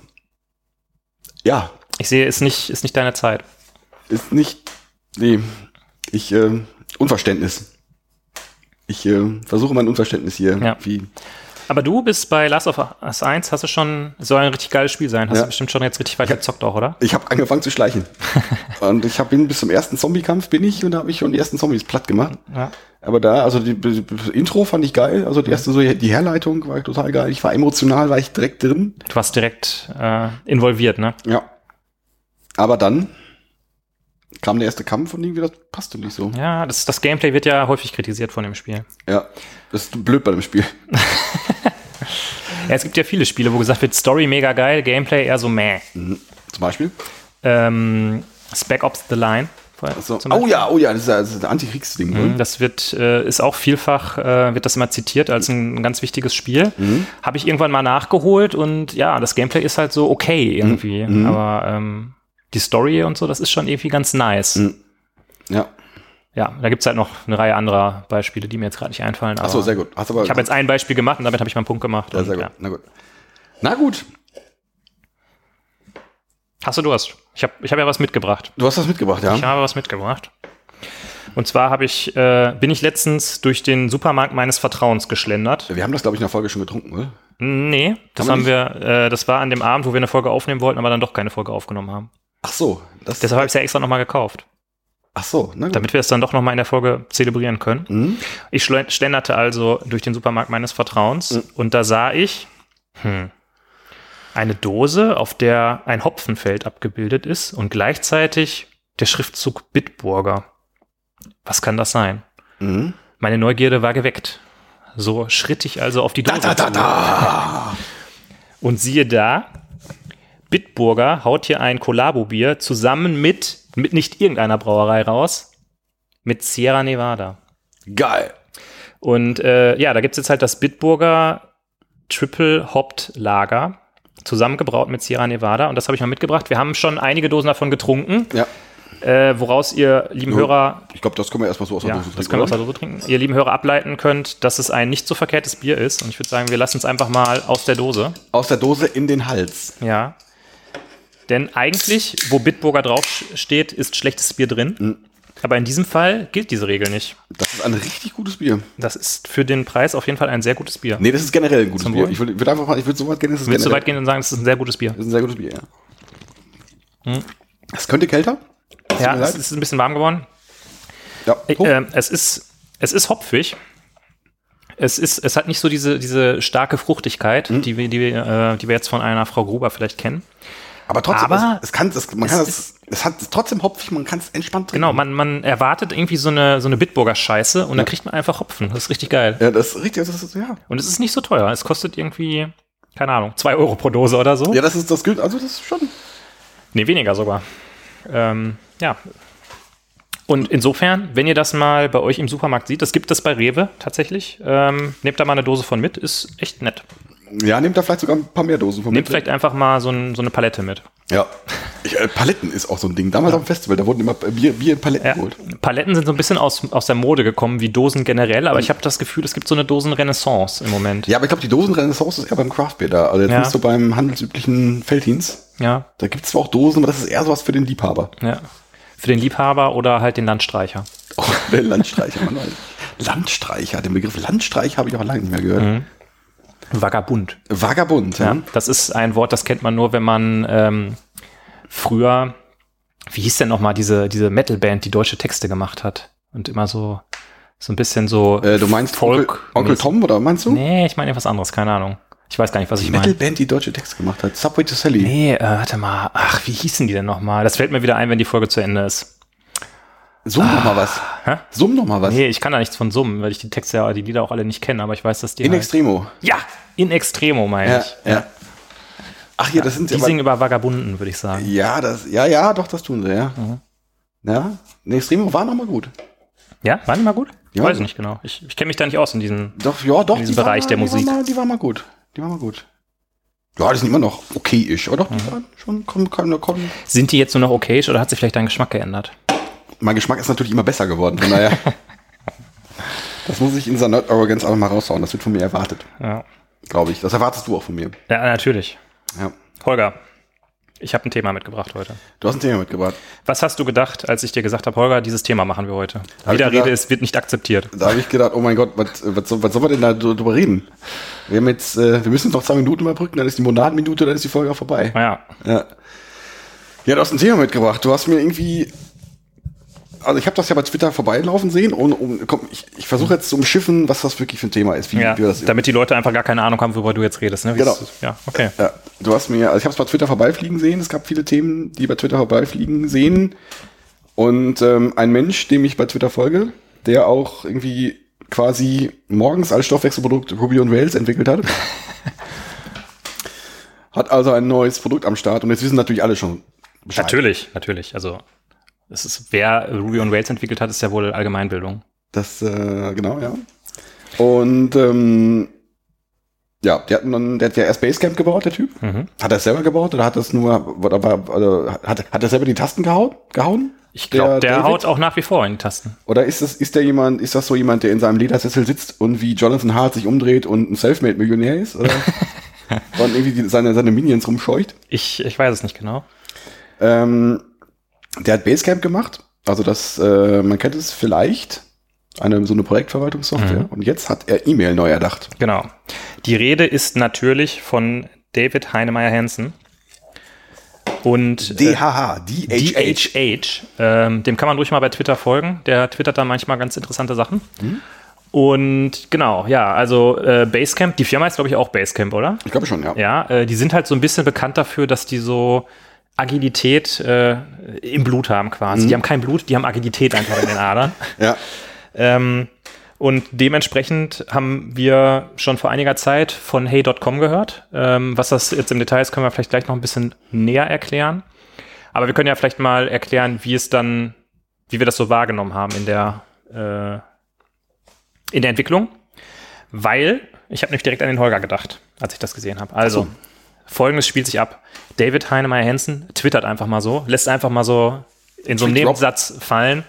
Ja. Ich sehe, ist nicht deine Zeit. Ist nicht, nee. Unverständnis. Ich versuche mein Unverständnis hier. Ja. Aber du bist bei Last of Us 1, hast du schon, soll ein richtig geiles Spiel sein, hast du bestimmt schon jetzt richtig weit gezockt auch, oder? Ich habe angefangen zu schleichen. Und ich bin bis zum ersten Zombie-Kampf habe ich schon die ersten Zombies platt gemacht. Ja. Aber da, also das Intro fand ich geil, also die erste, so die Herleitung war total geil, ich war emotional, war ich direkt drin. Du warst direkt involviert, ne? Ja. Aber dann kam der erste Kampf und irgendwie das passte nicht so. Ja, das Gameplay wird ja häufig kritisiert von dem Spiel. Ja, das ist blöd bei dem Spiel. Ja, es gibt ja viele Spiele, wo gesagt wird, Story mega geil, Gameplay eher so mäh. Mhm. Zum Beispiel? Spec Ops The Line. Also, oh ja, das ist ein Antikriegsding. Mhm, das ist auch vielfach, wird das immer zitiert als ein ganz wichtiges Spiel. Mhm. Habe ich irgendwann mal nachgeholt und ja, das Gameplay ist halt so okay irgendwie. Mhm. Aber die Story und so, das ist schon irgendwie ganz nice. Mhm. Ja. Ja, da gibt es halt noch eine Reihe anderer Beispiele, die mir jetzt gerade nicht einfallen. Achso, sehr gut. Hast aber ich habe jetzt ein Beispiel gemacht und damit habe ich meinen Punkt gemacht. Ja, und, sehr gut. Ja. Na gut. Hast du was? Ich hab ja was mitgebracht. Du hast was mitgebracht, ja? Ich habe was mitgebracht. Und zwar bin ich letztens durch den Supermarkt meines Vertrauens geschlendert. Wir haben das, glaube ich, in der Folge schon getrunken, oder? Nee, das war an dem Abend, wo wir eine Folge aufnehmen wollten, aber dann doch keine Folge aufgenommen haben. Ach so. Deshalb habe ich es ja extra nochmal gekauft. Ach so. Na gut. Damit wir es dann doch nochmal in der Folge zelebrieren können. Mhm. Ich schlenderte also durch den Supermarkt meines Vertrauens und da sah ich, eine Dose, auf der ein Hopfenfeld abgebildet ist und gleichzeitig der Schriftzug Bitburger. Was kann das sein? Mhm. Meine Neugierde war geweckt. So schritt ich also auf die Dose. Da. Und siehe da, Bitburger haut hier ein Collabo-Bier zusammen mit nicht irgendeiner Brauerei raus, mit Sierra Nevada. Geil. Und ja, da gibt es jetzt halt das Bitburger Triple Hopped Lager. Zusammengebraut mit Sierra Nevada und das habe ich mal mitgebracht. Wir haben schon einige Dosen davon getrunken, woraus ihr, lieben Hörer... Ich glaube, das können wir erstmal so aus der Dose trinken. Das können wir aus der Dose trinken. Ihr, lieben Hörer, ableiten könnt, dass es ein nicht so verkehrtes Bier ist und ich würde sagen, wir lassen es einfach mal aus der Dose. Aus der Dose in den Hals. Ja. Denn eigentlich, wo Bitburger draufsteht, ist schlechtes Bier drin. Mhm. Aber in diesem Fall gilt diese Regel nicht. Das ist ein richtig gutes Bier. Das ist für den Preis auf jeden Fall ein sehr gutes Bier. Nee, das ist generell ein gutes Bier. Ich würde einfach mal, so weit gehen und sagen, das ist ein sehr gutes Bier. Das ist ein sehr gutes Bier, ja. Hm. Es könnte kälter. Ja, es ist ein bisschen warm geworden. Ja. Es ist hopfig. Es hat nicht so diese starke Fruchtigkeit, die wir jetzt von einer Frau Gruber vielleicht kennen. Aber trotzdem, es hat trotzdem hopfig, man kann es entspannt trinken. Genau, man erwartet irgendwie so eine Bitburger Scheiße und dann kriegt man einfach Hopfen. Das ist richtig geil. Ja, das ist richtig, Und es ist nicht so teuer. Es kostet irgendwie, keine Ahnung, 2 Euro pro Dose oder so. Ja, das gilt, also das ist schon. Nee, weniger sogar. Ja. Und insofern, wenn ihr das mal bei euch im Supermarkt seht, das gibt es bei Rewe tatsächlich, nehmt da mal eine Dose von mit, ist echt nett. Ja, nehmt da vielleicht sogar ein paar mehr Dosen von mit. Nehmt vielleicht einfach mal so eine Palette mit. Ja, Paletten ist auch so ein Ding. Damals auf dem Festival, da wurden immer Bier in Paletten geholt. Paletten sind so ein bisschen aus der Mode gekommen, wie Dosen generell, aber ich habe das Gefühl, es gibt so eine Dosenrenaissance im Moment. Ja, aber ich glaube, die Dosenrenaissance ist eher beim Craft Beer da. Also jetzt nicht so beim handelsüblichen Veltins. Ja. Da gibt es zwar auch Dosen, aber das ist eher sowas für den Liebhaber. Ja, für den Liebhaber oder halt den Landstreicher. Oh, den Landstreicher. Mann, Landstreicher, den Begriff Landstreicher habe ich auch lange nicht mehr gehört. Mhm. Vagabund. Vagabund, ja. Das ist ein Wort, das kennt man nur, wenn man früher, wie hieß denn nochmal diese Metalband, die deutsche Texte gemacht hat und immer so ein bisschen so du meinst Folk. Onkel Tom, oder meinst du? Nee, ich meine etwas anderes, keine Ahnung. Ich weiß gar nicht, was ich meine. Metalband, die deutsche Texte gemacht hat. Subway to Sally. Nee, warte mal. Ach, wie hießen die denn nochmal? Das fällt mir wieder ein, wenn die Folge zu Ende ist. Summ doch mal was. Hä? Summ doch mal was. Nee, ich kann da nichts von summen, weil ich die Texte, die Lieder auch alle nicht kenne, aber ich weiß, dass die In Extremo. Ja, In Extremo meine ja, ich. Ja. Ach hier, das sind ja. Die singen über Vagabunden, würde ich sagen. Ja, doch, das tun sie, ja. Mhm. Ja, In Extremo war noch mal gut. Ja, waren die mal gut? Ja. Ich weiß nicht genau. Ich kenne mich da nicht aus in diesem, in diesem Bereich der Musik. Die waren mal gut. Ja, die sind immer noch okay-isch, oder? Mhm. Die waren schon, kommen. Sind die jetzt nur noch okay-isch oder hat sich vielleicht dein Geschmack geändert? Mein Geschmack ist natürlich immer besser geworden, von daher. Das muss ich in dieser Nerd-Arroganz einfach mal raushauen. Das wird von mir erwartet. Ja. Glaube ich. Das erwartest du auch von mir. Ja, natürlich. Ja. Holger, ich habe ein Thema mitgebracht heute. Du hast ein Thema mitgebracht. Was hast du gedacht, als ich dir gesagt habe, Holger, dieses Thema machen wir heute? Widerrede wird nicht akzeptiert. Da habe ich gedacht, oh mein Gott, was soll man denn da drüber reden? Wir haben jetzt, wir müssen noch 2 Minuten überbrücken, dann ist die Monatenminute, dann ist die Folge auch vorbei. Ja, du hast ein Thema mitgebracht. Du hast mir irgendwie... Also ich habe das ja bei Twitter vorbeilaufen sehen und ich versuche jetzt zu umschiffen, was das wirklich für ein Thema ist. Wie das damit die Leute einfach gar keine Ahnung haben, worüber du jetzt redest. Ne? Genau. Ja, okay. Ja, du hast mir, also ich habe es bei Twitter vorbeifliegen sehen. Es gab viele Themen, die bei Twitter vorbeifliegen sehen. Und ein Mensch, dem ich bei Twitter folge, der auch irgendwie quasi morgens als Stoffwechselprodukt Ruby on Rails entwickelt hat, hat also ein neues Produkt am Start. Und jetzt wissen natürlich alle schon Bescheid. Natürlich. Also... Das ist, wer Ruby on Rails entwickelt hat, ist ja wohl Allgemeinbildung. Das, genau, ja. Und, der hat ja erst Basecamp gebaut, der Typ. Mhm. Hat er es selber gebaut oder hat das nur, hat er selber die Tasten gehauen? Ich glaube, der haut auch nach wie vor in die Tasten. Oder ist das so jemand, der in seinem Ledersessel sitzt und wie Jonathan Hart sich umdreht und ein Selfmade-Millionär ist? Oder? Und irgendwie seine Minions rumscheucht? Ich weiß es nicht genau. Der hat Basecamp gemacht, also das, man kennt es vielleicht, so eine Projektverwaltungssoftware. Mhm. Und jetzt hat er E-Mail neu erdacht. Genau. Die Rede ist natürlich von David Heinemeier Hansson und DHH, dem kann man ruhig mal bei Twitter folgen. Der twittert da manchmal ganz interessante Sachen. Mhm. Und genau, ja, also Basecamp, die Firma ist glaube ich auch Basecamp, oder? Ich glaube schon, ja. Ja, die sind halt so ein bisschen bekannt dafür, dass die so Agilität im Blut haben quasi. Mhm. Die haben kein Blut, die haben Agilität einfach in den Adern. Ja. Und dementsprechend haben wir schon vor einiger Zeit von Hey.com gehört. Was das jetzt im Detail ist, können wir vielleicht gleich noch ein bisschen näher erklären. Aber wir können ja vielleicht mal erklären, wie wir das so wahrgenommen haben in der Entwicklung. Weil, ich habe nämlich direkt an den Holger gedacht, als ich das gesehen habe. Also, so. Folgendes spielt sich ab. David Heinemeier Hansson twittert einfach mal so, lässt einfach mal so in so einem Nebensatz fallen.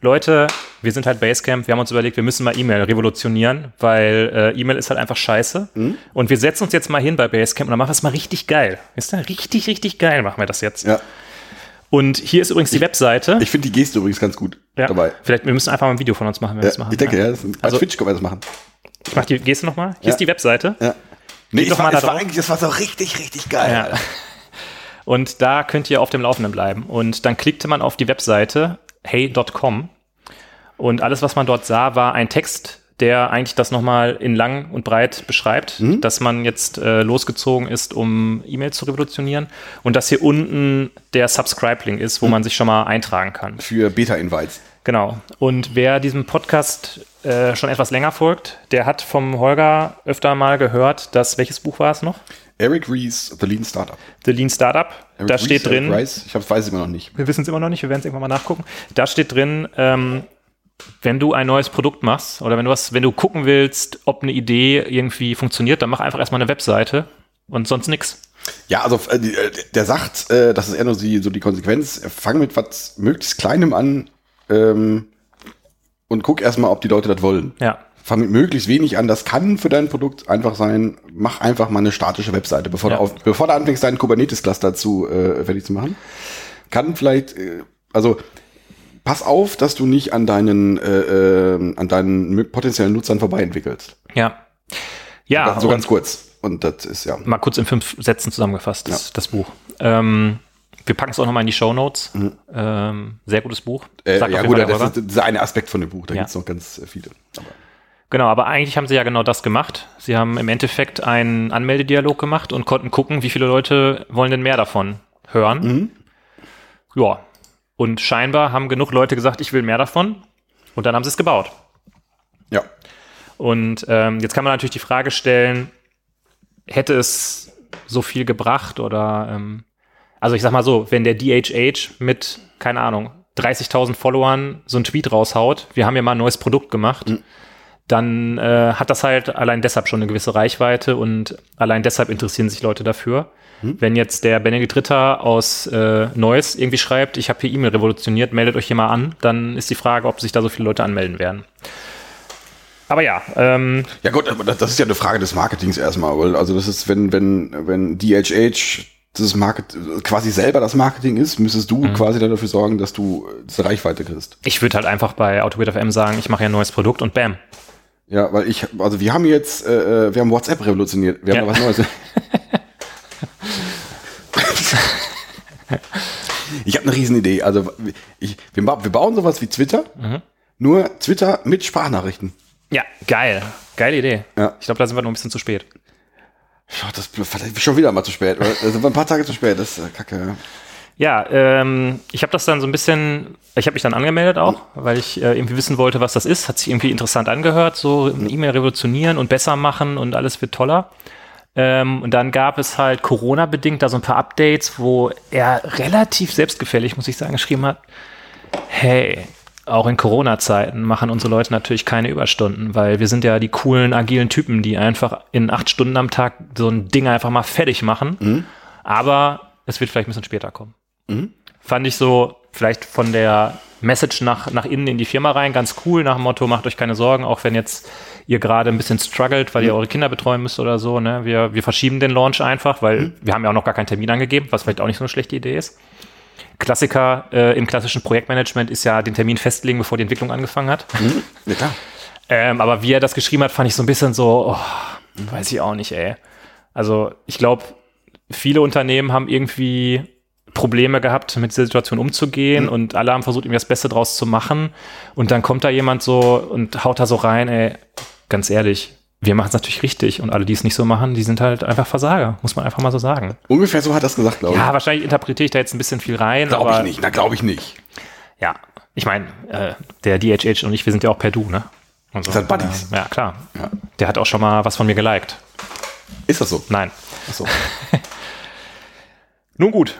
Leute, wir sind halt Basecamp, wir haben uns überlegt, wir müssen mal E-Mail revolutionieren, weil E-Mail ist halt einfach scheiße. Mhm. Und wir setzen uns jetzt mal hin bei Basecamp und dann machen wir es mal richtig geil. Wisst ihr? Richtig, richtig geil machen wir das jetzt. Ja. Und hier ist übrigens die Webseite. Ich finde die Geste übrigens ganz gut dabei. Vielleicht, wir müssen einfach mal ein Video von uns machen, wenn wir das machen. Ich denke, bei Twitch können wir das machen. Ich mache die Geste nochmal. Hier ist die Webseite. Ja. Nee, das war so richtig, richtig geil. Ja. Alter. Und da könnt ihr auf dem Laufenden bleiben. Und dann klickte man auf die Webseite hey.com und alles, was man dort sah, war ein Text, der eigentlich das nochmal in lang und breit beschreibt, dass man jetzt losgezogen ist, um E-Mails zu revolutionieren und dass hier unten der Subscribe-Link ist, wo man sich schon mal eintragen kann. Für Beta-Invites. Genau. Und wer diesem Podcast schon etwas länger folgt, der hat vom Holger öfter mal gehört, dass, welches Buch war es noch? Eric Ries, The Lean Startup. The Lean Startup. Eric da Ries, steht drin. Rice. Ich weiß es immer noch nicht. Wir wissen es immer noch nicht. Wir werden es irgendwann mal nachgucken. Da steht drin, wenn du ein neues Produkt machst oder wenn du gucken willst, ob eine Idee irgendwie funktioniert, dann mach einfach erstmal eine Webseite und sonst nichts. Ja, also der sagt, das ist eher nur die Konsequenz, fang mit was möglichst Kleinem an, und guck erstmal, ob die Leute das wollen. Ja. Fang mit möglichst wenig an. Das kann für dein Produkt einfach sein. Mach einfach mal eine statische Webseite, bevor du anfängst, deinen Kubernetes-Cluster fertig zu machen. Kann vielleicht, pass auf, dass du nicht an deinen potenziellen Nutzern vorbei entwickelst. Ja. Ja. So ganz kurz. Und das ist ja. Mal kurz in 5 Sätzen zusammengefasst, das Buch. Wir packen es auch nochmal in die Shownotes. Mhm. Sehr gutes Buch. Das ist ein Aspekt von dem Buch. Da gibt es noch ganz viele. Aber eigentlich haben sie ja genau das gemacht. Sie haben im Endeffekt einen Anmeldedialog gemacht und konnten gucken, wie viele Leute wollen denn mehr davon hören. Mhm. Ja, Und scheinbar haben genug Leute gesagt, ich will mehr davon. Und dann haben sie es gebaut. Ja. Und jetzt kann man natürlich die Frage stellen, hätte es so viel gebracht oder, also ich sag mal so, wenn der DHH mit, keine Ahnung, 30.000 Followern so einen Tweet raushaut, wir haben ja mal ein neues Produkt gemacht, dann hat das halt allein deshalb schon eine gewisse Reichweite und allein deshalb interessieren sich Leute dafür. Wenn jetzt der Benedikt Ritter aus Neuss irgendwie schreibt, ich habe hier E-Mail revolutioniert, meldet euch hier mal an, dann ist die Frage, ob sich da so viele Leute anmelden werden. Aber ja. Ja gut, aber das ist ja eine Frage des Marketings erstmal, weil also das ist, wenn DHH das Market quasi selber das Marketing ist, müsstest du quasi dann dafür sorgen, dass du diese Reichweite kriegst. Ich würde halt einfach bei AutoWeird FM sagen, ich mache ja ein neues Produkt und bam. Ja, weil wir haben jetzt, wir haben WhatsApp revolutioniert, wir haben da was Neues. Ich habe eine Riesenidee. Also wir bauen sowas wie Twitter, nur Twitter mit Sprachnachrichten. Ja, geil. Geile Idee. Ja. Ich glaube, da sind wir noch ein bisschen zu spät. Das ist schon wieder mal zu spät. Da sind wir ein paar Tage zu spät. Das ist kacke. Ja, ich habe das dann so ein bisschen, ich habe mich dann angemeldet auch, weil ich irgendwie wissen wollte, was das ist. Hat sich irgendwie interessant angehört, so E-Mail revolutionieren und besser machen und alles wird toller. Und dann gab es halt Corona-bedingt da so ein paar Updates, wo er relativ selbstgefällig, muss ich sagen, geschrieben hat, hey, auch in Corona-Zeiten machen unsere Leute natürlich keine Überstunden, weil wir sind ja die coolen, agilen Typen, die einfach in 8 Stunden am Tag so ein Ding einfach mal fertig machen. Aber es wird vielleicht ein bisschen später kommen. Fand ich so vielleicht von der Message nach innen in die Firma rein, ganz cool, nach dem Motto, macht euch keine Sorgen, auch wenn jetzt ihr gerade ein bisschen struggelt, weil ihr eure Kinder betreuen müsst oder so, ne? Wir verschieben den Launch einfach, weil wir haben ja auch noch gar keinen Termin angegeben, was vielleicht auch nicht so eine schlechte Idee ist. Klassiker im klassischen Projektmanagement ist ja den Termin festlegen, bevor die Entwicklung angefangen hat. Ja, klar. Aber wie er das geschrieben hat, fand ich so ein bisschen so, weiß ich auch nicht, ey. Also ich glaube, viele Unternehmen haben irgendwie Probleme gehabt, mit der Situation umzugehen und alle haben versucht, irgendwie das Beste draus zu machen. Und dann kommt da jemand so und haut da so rein, ey, ganz ehrlich, wir machen es natürlich richtig und alle, die es nicht so machen, die sind halt einfach Versager, muss man einfach mal so sagen. Ungefähr so hat das gesagt, glaube ich. Ja, wahrscheinlich interpretiere ich da jetzt ein bisschen viel rein. Glaube ich nicht. Ja, ich meine, der DHH und ich, wir sind ja auch per Du, ne? Und so. Das sind Buddies. Ja, klar. Ja. Der hat auch schon mal was von mir geliked. Ist das so? Nein. Ach so. Nun gut,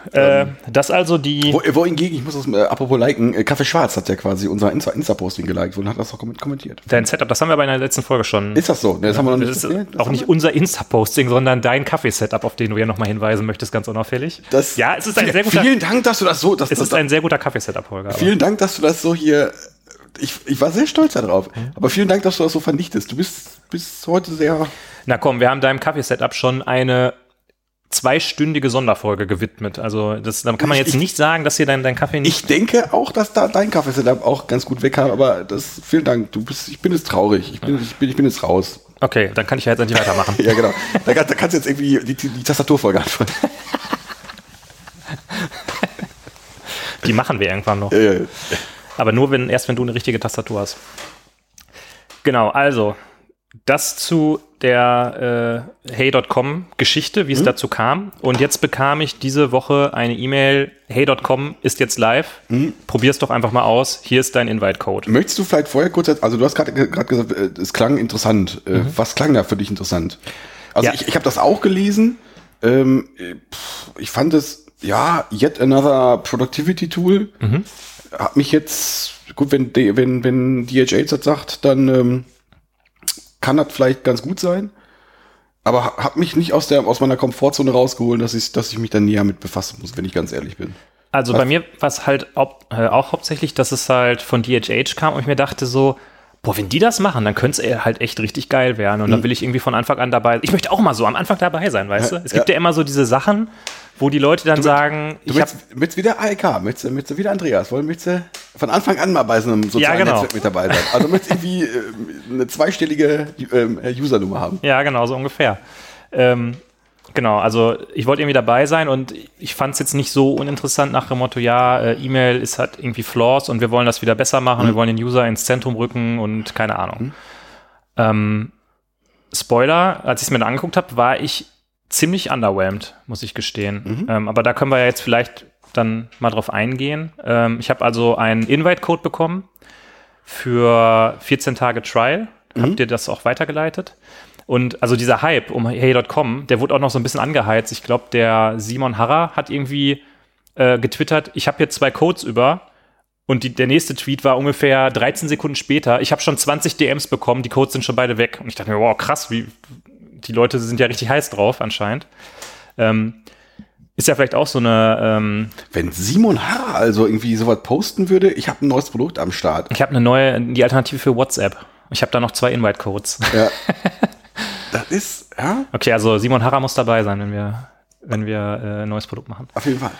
das also die... Wohingegen, ich muss das, apropos liken, Kaffee Schwarz hat ja quasi unser Insta-Posting geliked und hat das auch kommentiert. Dein Setup, das haben wir aber in der letzten Folge schon... Ist das so? Ne, das haben wir noch nicht erzählt. Auch nicht unser Insta-Posting, sondern dein Kaffee-Setup, auf den du ja nochmal hinweisen möchtest, ganz unauffällig. Das, ja, es ist ein sehr guter... Vielen Dank, dass du das so... Das ist ein sehr guter Kaffee-Setup, Holger. Vielen Dank, dass du das so hier... Ich war sehr stolz darauf, aber vielen Dank, dass du das so vernichtest. Du bist heute sehr... Na komm, wir haben deinem Kaffee-Setup schon eine... 2-stündige Sonderfolge gewidmet. Also da kann man jetzt nicht sagen, dass hier dein Kaffee nicht... Ich denke auch, dass da dein Kaffeesetup auch ganz gut wegkam, aber vielen Dank. Ich bin jetzt traurig. Ich bin jetzt raus. Okay, dann kann ich ja jetzt endlich weitermachen. Ja, genau. Da kannst du jetzt irgendwie die Tastaturfolge anfangen. Die machen wir irgendwann noch. Aber nur erst wenn du eine richtige Tastatur hast. Genau, also das zu der Hey.com-Geschichte, wie es dazu kam. Und jetzt bekam ich diese Woche eine E-Mail, Hey.com ist jetzt live, probier's doch einfach mal aus, hier ist dein Invite-Code. Möchtest du vielleicht vorher kurz, also du hast gerade gesagt, es klang interessant. Was klang da für dich interessant? Also ich habe das auch gelesen, ich fand es, ja, yet another Productivity-Tool. Hat mich jetzt, gut, wenn DHH das sagt, dann... kann das vielleicht ganz gut sein, aber habe mich nicht aus meiner Komfortzone rausgeholt, dass ich mich da näher mit befassen muss, wenn ich ganz ehrlich bin. Also bei mir war es halt auch hauptsächlich, dass es halt von DHH kam und ich mir dachte so, boah, wenn die das machen, dann könnte es halt echt richtig geil werden und dann will ich irgendwie von Anfang an dabei sein. Ich möchte auch mal so am Anfang dabei sein, weißt du? Es gibt ja immer so diese Sachen, wo die Leute dann sagen... Du willst wieder AEK, willst du wieder Andreas, willst du von Anfang an mal bei so einem sozialen Netzwerk mit dabei sein? Also du willst irgendwie eine zweistellige Usernummer haben. Ja, genau, so ungefähr. Genau, also ich wollte irgendwie dabei sein und ich fand es jetzt nicht so uninteressant nach dem Motto, ja, E-Mail ist halt irgendwie flaws und wir wollen das wieder besser machen, wir wollen den User ins Zentrum rücken und keine Ahnung. Spoiler, als ich es mir dann angeguckt habe, war ich ziemlich underwhelmed, muss ich gestehen. Aber da können wir ja jetzt vielleicht dann mal drauf eingehen. Ich habe also einen Invite-Code bekommen für 14 Tage Trial. Mhm. Habt ihr das auch weitergeleitet? Und also dieser Hype um Hey.com, der wurde auch noch so ein bisschen angeheizt. Ich glaube, der Simon Harrer hat irgendwie getwittert, ich habe hier 2 Codes über. Und der nächste Tweet war ungefähr 13 Sekunden später. Ich habe schon 20 DMs bekommen, die Codes sind schon beide weg. Und ich dachte mir, wow, krass, die Leute sind ja richtig heiß drauf anscheinend. Ist ja vielleicht auch so eine... Wenn Simon H. also irgendwie sowas posten würde, ich habe ein neues Produkt am Start. Ich habe die Alternative für WhatsApp. Ich habe da noch 2 Invite-Codes. Ja. Das ist, ja. Okay, also Simon H. muss dabei sein, wenn wir ein neues Produkt machen. Auf jeden Fall.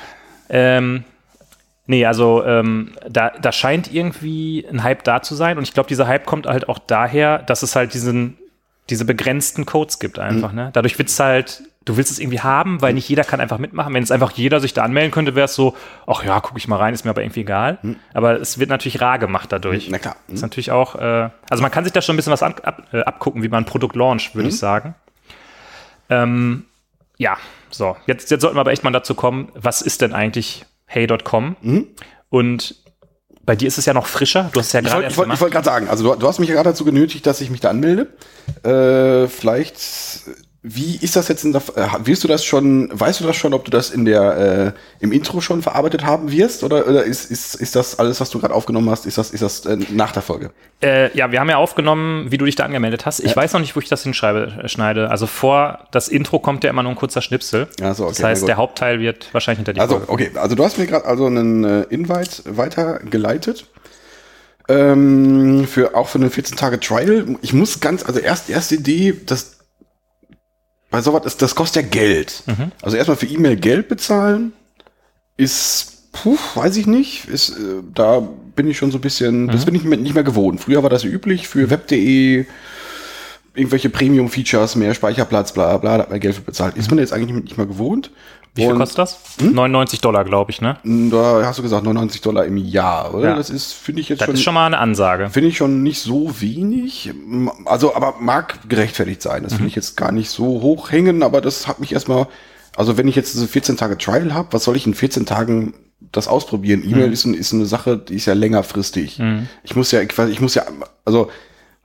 Da scheint irgendwie ein Hype da zu sein. Und ich glaube, dieser Hype kommt halt auch daher, dass es halt diese begrenzten Codes gibt einfach. Mhm. Ne? Dadurch wird es halt... Du willst es irgendwie haben, weil nicht jeder kann einfach mitmachen. Wenn es einfach jeder sich da anmelden könnte, wäre es so, ach ja, gucke ich mal rein, ist mir aber irgendwie egal. Hm. Aber es wird natürlich rar gemacht dadurch. Na klar. Hm. Ist natürlich auch, also man kann sich da schon ein bisschen was abgucken, wie man ein Produkt launcht, würde ich sagen. Ja, so. Jetzt sollten wir aber echt mal dazu kommen, was ist denn eigentlich Hey.com? Hm. Und bei dir ist es ja noch frischer. Du hast es ja gerade erst gemacht. Ich wollte gerade sagen, also du hast mich ja gerade dazu genötigt, dass ich mich da anmelde. Vielleicht... Wie ist das jetzt? Weißt du das schon, ob du das in im Intro schon verarbeitet haben wirst? Oder ist das alles, was du gerade aufgenommen hast, ist das nach der Folge? Ja, wir haben ja aufgenommen, wie du dich da angemeldet hast. Ich weiß noch nicht, wo ich das schneide. Also vor das Intro kommt ja immer nur ein kurzer Schnipsel. Also, okay, das heißt, der Hauptteil wird wahrscheinlich hinter die Folge. Okay, also du hast mir gerade einen Invite weitergeleitet. Für eine 14-Tage-Trial. Ich muss erste Idee, dass bei sowas ist, das kostet ja Geld. Mhm. Also erstmal für E-Mail Geld bezahlen ist, weiß ich nicht. Da bin ich schon so ein bisschen, das bin ich nicht mehr gewohnt. Früher war das üblich für web.de, irgendwelche Premium-Features, mehr Speicherplatz, bla bla, da hat man Geld für bezahlt. Ist man jetzt eigentlich nicht mehr gewohnt. Wie viel kostet das? $99, glaube ich, ne? Da hast du gesagt, $99 im Jahr, oder? Ja. Das ist, finde ich jetzt schon... Das ist schon mal eine Ansage. Finde ich schon nicht so wenig. Also, aber mag gerechtfertigt sein. Das finde ich jetzt gar nicht so hoch hängen, aber das hat mich erstmal... Also, wenn ich jetzt diese 14 Tage Trial habe, was soll ich in 14 Tagen das ausprobieren? E-Mail ist eine Sache, die ist ja längerfristig. Mhm. Also...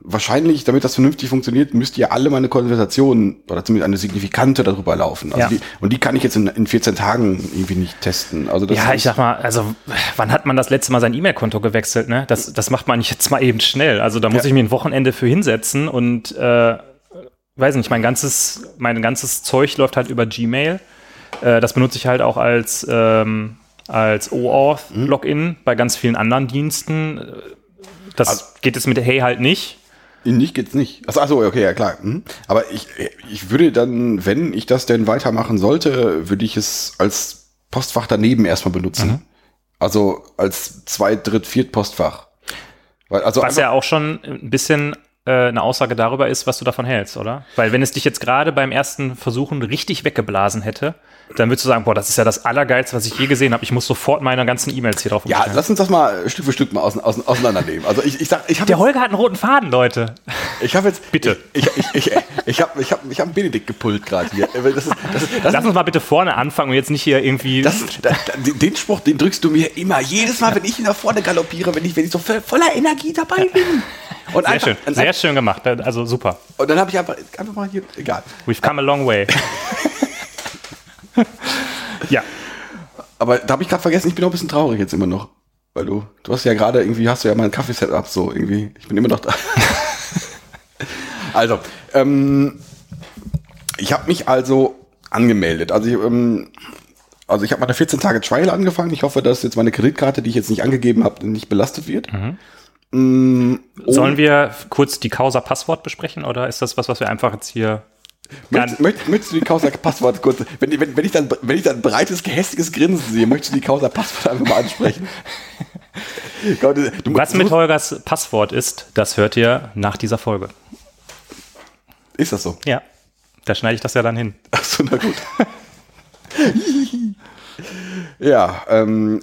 Wahrscheinlich, damit das vernünftig funktioniert, müsst ihr alle meine Konversationen oder zumindest eine signifikante darüber laufen. Also die kann ich jetzt in 14 Tagen irgendwie nicht testen. Also das ich sag mal, also wann hat man das letzte Mal sein E-Mail-Konto gewechselt? Ne? Das macht man nicht jetzt mal eben schnell. Also da muss ich mir ein Wochenende für hinsetzen und weiß nicht, mein ganzes Zeug läuft halt über Gmail. Das benutze ich halt auch als OAuth-Login bei ganz vielen anderen Diensten. Das geht jetzt mit Hey halt nicht. Nicht geht's nicht. Achso, okay, ja klar. Aber ich würde dann, wenn ich das denn weitermachen sollte, würde ich es als Postfach daneben erstmal benutzen. Mhm. Also als Zweit-, Dritt-, Viert-Postfach. Was ja auch schon ein bisschen eine Aussage darüber ist, was du davon hältst, oder? Weil wenn es dich jetzt gerade beim ersten Versuchen richtig weggeblasen hätte, dann würdest du sagen, boah, das ist ja das Allergeilste, was ich je gesehen habe. Ich muss sofort meine ganzen E-Mails hier drauf umstellen. Ja, lass uns das mal Stück für Stück mal auseinandernehmen. Also der Holger hat einen roten Faden, Leute. Ich habe jetzt... Bitte. Ich hab einen Benedikt gepult gerade hier. Lass uns mal bitte vorne anfangen und jetzt nicht hier irgendwie... Den Spruch, den drückst du mir immer. Jedes Mal, wenn ich nach vorne galoppiere, wenn ich so voller Energie dabei bin. Und sehr schön gemacht, also super. Und dann habe ich einfach mal hier, egal. We've come a long way. Ja. Aber da habe ich gerade vergessen, ich bin auch ein bisschen traurig jetzt immer noch. Weil du hast ja gerade irgendwie, hast du ja mein Kaffee-Setup so irgendwie. Ich bin immer noch da. Also, ich habe mich also angemeldet. Also ich habe meine 14-Tage-Trial angefangen. Ich hoffe, dass jetzt meine Kreditkarte, die ich jetzt nicht angegeben habe, nicht belastet wird. Mhm. Sollen wir kurz die Causa-Passwort besprechen oder ist das was wir einfach jetzt hier... Möchtest du die Causa-Passwort kurz... Wenn ich dann breites, gehässiges Grinsen sehe, möchtest du die Causa-Passwort einfach mal ansprechen? Was mit Holgers Passwort ist, das hört ihr nach dieser Folge. Ist das so? Ja, da schneide ich das ja dann hin. Achso, na gut. Ja,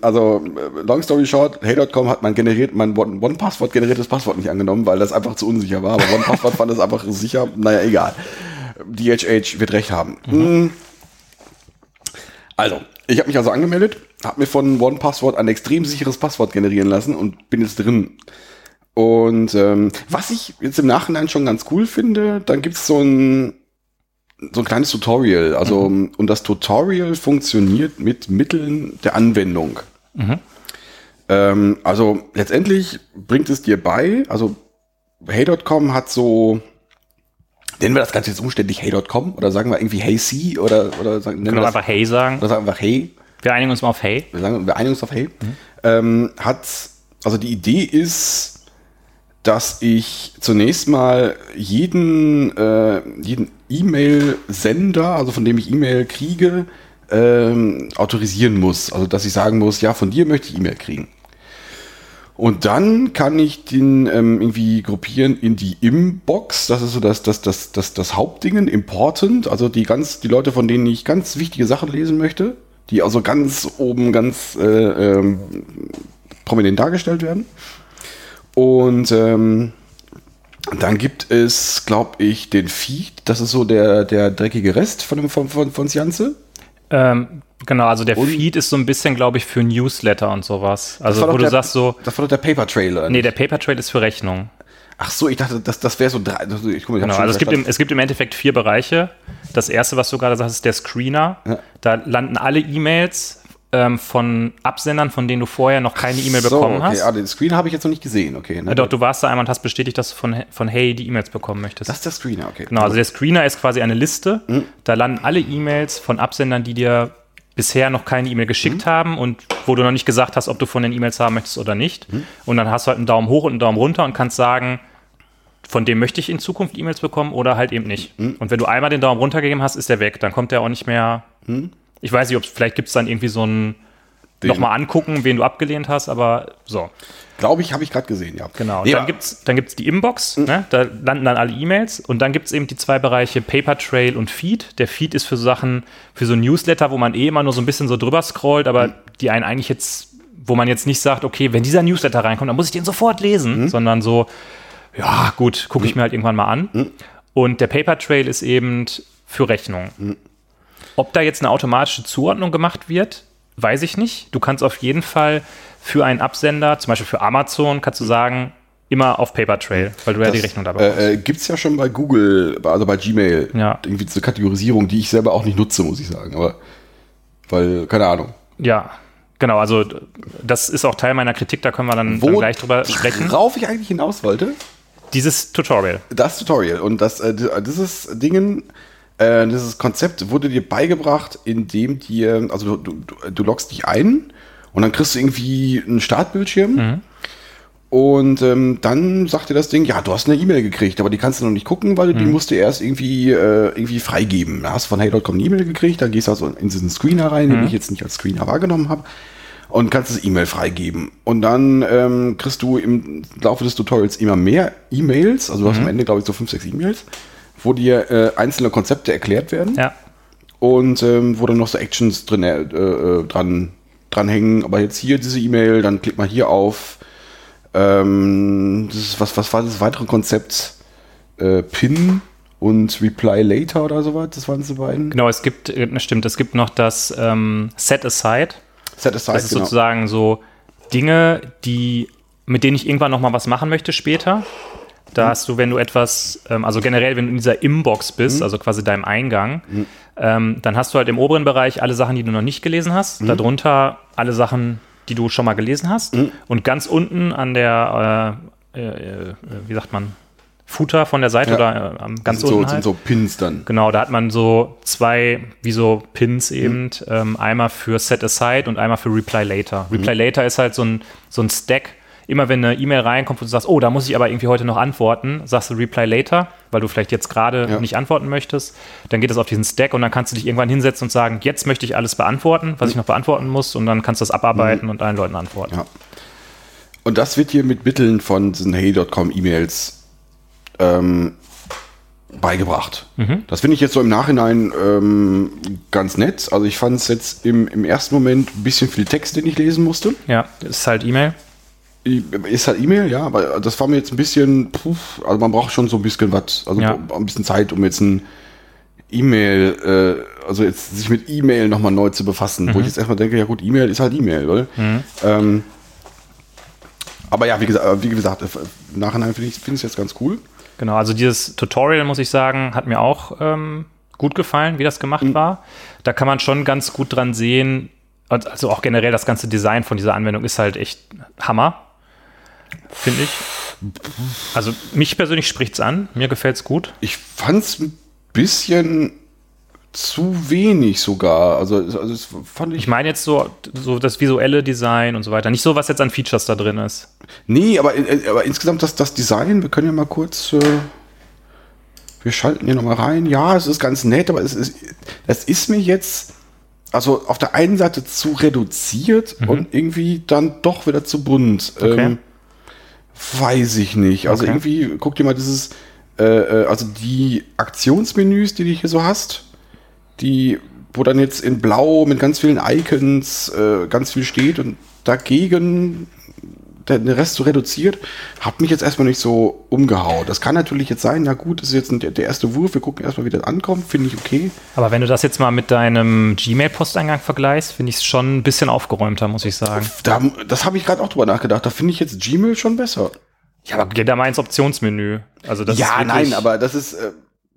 also long story short, Hey.com hat mein OnePassword generiertes Passwort nicht angenommen, weil das einfach zu unsicher war. Aber OnePassword fand das einfach sicher. Naja, egal. DHH wird recht haben. Mhm. Also, Ich habe mich also angemeldet, habe mir von OnePassword ein extrem sicheres Passwort generieren lassen und bin jetzt drin. Und was ich jetzt im Nachhinein schon ganz cool finde, dann gibt's so ein kleines Tutorial. Also und das Tutorial funktioniert mit Mitteln der Anwendung. Mhm. Also letztendlich bringt es dir bei, also Hey.com hat so, nennen wir das Ganze jetzt umständlich Hey.com oder sagen wir irgendwie Hey C oder sagen, können wir einfach Hey sagen. Oder sagen wir einfach Hey. Wir einigen uns mal auf Hey. Wir einigen uns auf Hey. Mhm. Also die Idee ist, dass ich zunächst mal jeden E-Mail-Sender, also von dem ich E-Mail kriege, autorisieren muss. Also dass ich sagen muss, ja, von dir möchte ich E-Mail kriegen. Und dann kann ich den irgendwie gruppieren in die Inbox. Das ist so das Hauptdingen, important. Also die Leute, von denen ich ganz wichtige Sachen lesen möchte, die also ganz oben, ganz prominent dargestellt werden. Und dann gibt es, glaube ich, den Feed. Das ist so der dreckige Rest von Janze. Genau, also der Feed ist so ein bisschen, glaube ich, für Newsletter und sowas. Also wo du sagst so... Das war doch der Paper-Trail. Nee, der Paper-Trail ist für Rechnung. Ach so, ich dachte, das wäre so 3... Genau, also es gibt im Endeffekt 4 Bereiche. Das erste, was du gerade sagst, ist der Screener. Ja. Da landen alle E-Mails von Absendern, von denen du vorher noch keine E-Mail bekommen hast. Den Screener habe ich jetzt noch nicht gesehen. Okay, ne? Doch, du warst da einmal und hast bestätigt, dass du von Hey die E-Mails bekommen möchtest. Das ist der Screener, okay. Genau, also der Screener ist quasi eine Liste. Mhm. Da landen alle E-Mails von Absendern, die dir bisher noch keine E-Mail geschickt haben und wo du noch nicht gesagt hast, ob du von den E-Mails haben möchtest oder nicht. Mhm. Und dann hast du halt einen Daumen hoch und einen Daumen runter und kannst sagen, von dem möchte ich in Zukunft E-Mails bekommen oder halt eben nicht. Mhm. Und wenn du einmal den Daumen runter gegeben hast, ist der weg. Dann kommt der auch nicht mehr... Mhm. Ich weiß nicht, vielleicht gibt es dann irgendwie so ein nochmal angucken, wen du abgelehnt hast, aber so. Glaube ich, habe ich gerade gesehen, ja. Genau, ja. Dann gibt's die Inbox, ne? Da landen dann alle E-Mails und dann gibt es eben die 2 Bereiche Paper Trail und Feed. Der Feed ist für Sachen, für so Newsletter, wo man immer nur so ein bisschen so drüber scrollt, aber die einen eigentlich jetzt, wo man jetzt nicht sagt, okay, wenn dieser Newsletter reinkommt, dann muss ich den sofort lesen, sondern so, ja gut, gucke ich mir halt irgendwann mal an. Und der Paper Trail ist eben für Rechnung. Ob da jetzt eine automatische Zuordnung gemacht wird, weiß ich nicht. Du kannst auf jeden Fall für einen Absender, zum Beispiel für Amazon, kannst du sagen, immer auf Papertrail, weil du ja die Rechnung dabei brauchst. Gibt es ja schon bei Google, also bei Gmail, irgendwie diese Kategorisierung, die ich selber auch nicht nutze, muss ich sagen. Aber, weil, keine Ahnung. Ja, genau, also das ist auch Teil meiner Kritik, da können wir dann gleich drüber sprechen. Worauf ich eigentlich hinaus wollte? Dieses Tutorial. Das Tutorial und dieses Dingen... Dieses Konzept wurde dir beigebracht, indem dir, also du loggst dich ein und dann kriegst du irgendwie einen Startbildschirm und dann sagt dir das Ding, ja, du hast eine E-Mail gekriegt, aber die kannst du noch nicht gucken, weil die musst du erst irgendwie freigeben. Da hast du von Hey.com eine E-Mail gekriegt, dann gehst du also in diesen Screener rein, den ich jetzt nicht als Screener wahrgenommen habe und kannst das E-Mail freigeben. Und dann kriegst du im Laufe des Tutorials immer mehr E-Mails, also du hast am Ende, glaube ich, so 5, 6 E-Mails, wo dir einzelne Konzepte erklärt werden und wo dann noch so Actions dranhängen. Aber jetzt hier diese E-Mail, dann klick mal hier auf. Das ist, was war das weitere Konzept? Pin und Reply Later oder sowas, das waren diese beiden. Genau, es gibt noch das Set Aside. Set Aside, das ist sozusagen so Dinge, mit denen ich irgendwann nochmal was machen möchte später. Da hast du, wenn du etwas, also generell, wenn du in dieser Inbox bist, also quasi deinem Eingang, dann hast du halt im oberen Bereich alle Sachen, die du noch nicht gelesen hast, darunter alle Sachen, die du schon mal gelesen hast und ganz unten an der, wie sagt man, Footer von der Seite oder ganz unten halt. Sind so Pins dann. Genau, da hat man so 2, wie so Pins eben, einmal für Set Aside und einmal für Reply Later. Reply Later ist halt so ein Stack. Immer wenn eine E-Mail reinkommt und du sagst, oh, da muss ich aber irgendwie heute noch antworten, sagst du Reply Later, weil du vielleicht jetzt gerade nicht antworten möchtest, dann geht das auf diesen Stack und dann kannst du dich irgendwann hinsetzen und sagen, jetzt möchte ich alles beantworten, was ich noch beantworten muss und dann kannst du das abarbeiten und allen Leuten antworten. Ja. Und das wird hier mit Mitteln von diesen Hey.com-E-Mails beigebracht. Das finde ich jetzt so im Nachhinein ganz nett. Also ich fand es jetzt im ersten Moment ein bisschen viel Text, den ich lesen musste. Ja, ist halt E-Mail. Ist halt E-Mail, ja, aber das war mir jetzt ein bisschen, also man braucht schon so ein bisschen was, also ein bisschen Zeit, um jetzt ein E-Mail, also jetzt sich mit E-Mail nochmal neu zu befassen, wo ich jetzt erstmal denke, ja gut, E-Mail ist halt E-Mail, oder? Aber ja, wie gesagt, im Nachhinein finde ich es jetzt ganz cool. Genau, also dieses Tutorial, muss ich sagen, hat mir auch gut gefallen, wie das gemacht war. Da kann man schon ganz gut dran sehen, also auch generell das ganze Design von dieser Anwendung ist halt echt Hammer, finde ich. Also mich persönlich spricht es an, mir gefällt es gut. Ich fand es ein bisschen zu wenig sogar. Also das fand ich. Ich meine jetzt so das visuelle Design und so weiter. Nicht so, was jetzt an Features da drin ist. Nee, aber insgesamt das Design, wir können ja mal kurz. Wir schalten hier nochmal rein. Ja, es ist ganz nett, aber das ist mir jetzt. Also auf der einen Seite zu reduziert und irgendwie dann doch wieder zu bunt. Okay. Weiß ich nicht. Also irgendwie, guck dir mal dieses, also die Aktionsmenüs, die du hier so hast, wo dann jetzt in blau mit ganz vielen Icons ganz viel steht und dagegen der Rest so reduziert, hat mich jetzt erstmal nicht so umgehauen. Das kann natürlich jetzt sein, na gut, das ist jetzt der erste Wurf, wir gucken erstmal, wie das ankommt, finde ich okay. Aber wenn du das jetzt mal mit deinem Gmail-Posteingang vergleichst, finde ich es schon ein bisschen aufgeräumter, muss ich sagen. Das habe ich gerade auch drüber nachgedacht, da finde ich jetzt Gmail schon besser. Ja, aber geht da mal ins Optionsmenü. Also das ja, ist nein, aber das ist,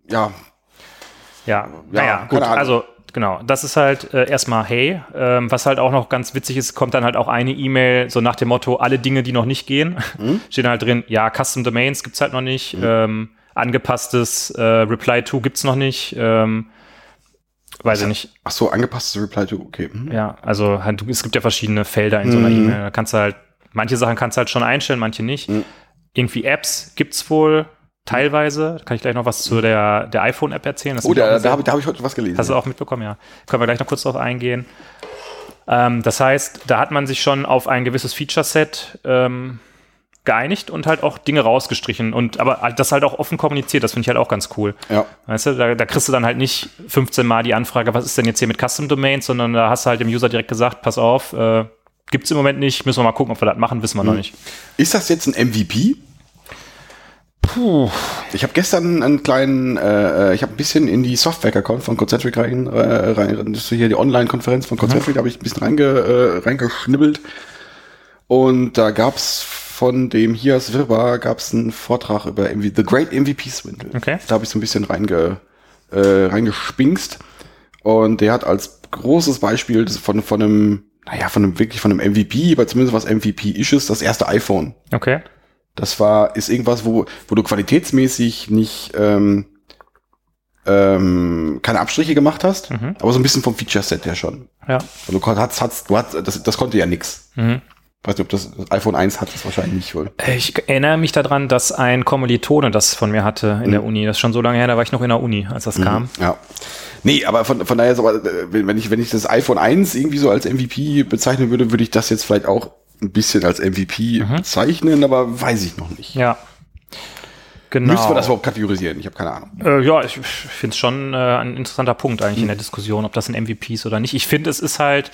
ja. Ja, naja, gut, also genau, das ist halt erstmal hey. Was halt auch noch ganz witzig ist, kommt dann halt auch eine E-Mail so nach dem Motto, alle Dinge, die noch nicht gehen. Steht halt drin, ja, Custom Domains gibt's halt noch nicht, angepasstes Reply to gibt's noch nicht, weiß ich nicht. Ach so, angepasstes Reply to, okay. Ja, also halt, es gibt ja verschiedene Felder in so einer E-Mail. Da kannst du halt, manche Sachen kannst du halt schon einstellen, manche nicht. Irgendwie Apps gibt's wohl. Teilweise, da kann ich gleich noch was zu der iPhone-App erzählen. Das da hab ich heute was gelesen. Hast du auch mitbekommen, ja. Können wir gleich noch kurz drauf eingehen. Das heißt, da hat man sich schon auf ein gewisses Feature-Set geeinigt und halt auch Dinge rausgestrichen. Aber das halt auch offen kommuniziert, das finde ich halt auch ganz cool. Ja. Weißt du, da kriegst du dann halt nicht 15 Mal die Anfrage, was ist denn jetzt hier mit Custom Domains, sondern da hast du halt dem User direkt gesagt, pass auf, gibt's im Moment nicht, müssen wir mal gucken, ob wir das machen, wissen wir noch nicht. Ist das jetzt ein MVP? Puh. Ich habe gestern einen kleinen, ich habe ein bisschen in die Software-Account von Concentric rein, das ist hier die Online-Konferenz von Concentric, da habe ich ein bisschen reingeschnibbelt und da gab's von dem Hias Wirbar einen Vortrag über The Great MVP-Swindle. Okay. Da habe ich so ein bisschen reingespingst und der hat als großes Beispiel von einem MVP, aber zumindest was MVP-isches, das erste iPhone. Okay. Das ist irgendwas, wo du qualitätsmäßig nicht keine Abstriche gemacht hast, aber so ein bisschen vom Feature-Set her schon. Ja. Also das konnte ja nix. Weiß nicht, ob das iPhone 1 hat das wahrscheinlich nicht wohl. Ich erinnere mich daran, dass ein Kommilitone das von mir hatte in der Uni. Das ist schon so lange her, da war ich noch in der Uni, als das kam. Ja. Nee, aber von daher, wenn ich das iPhone 1 irgendwie so als MVP bezeichnen würde, würde ich das jetzt vielleicht auch ein bisschen als MVP bezeichnen, aber weiß ich noch nicht. Ja, genau. Müssen wir das überhaupt kategorisieren? Ich habe keine Ahnung. Ja, ich finde es schon ein interessanter Punkt eigentlich in der Diskussion, ob das ein MVP ist oder nicht. Ich finde, es ist halt,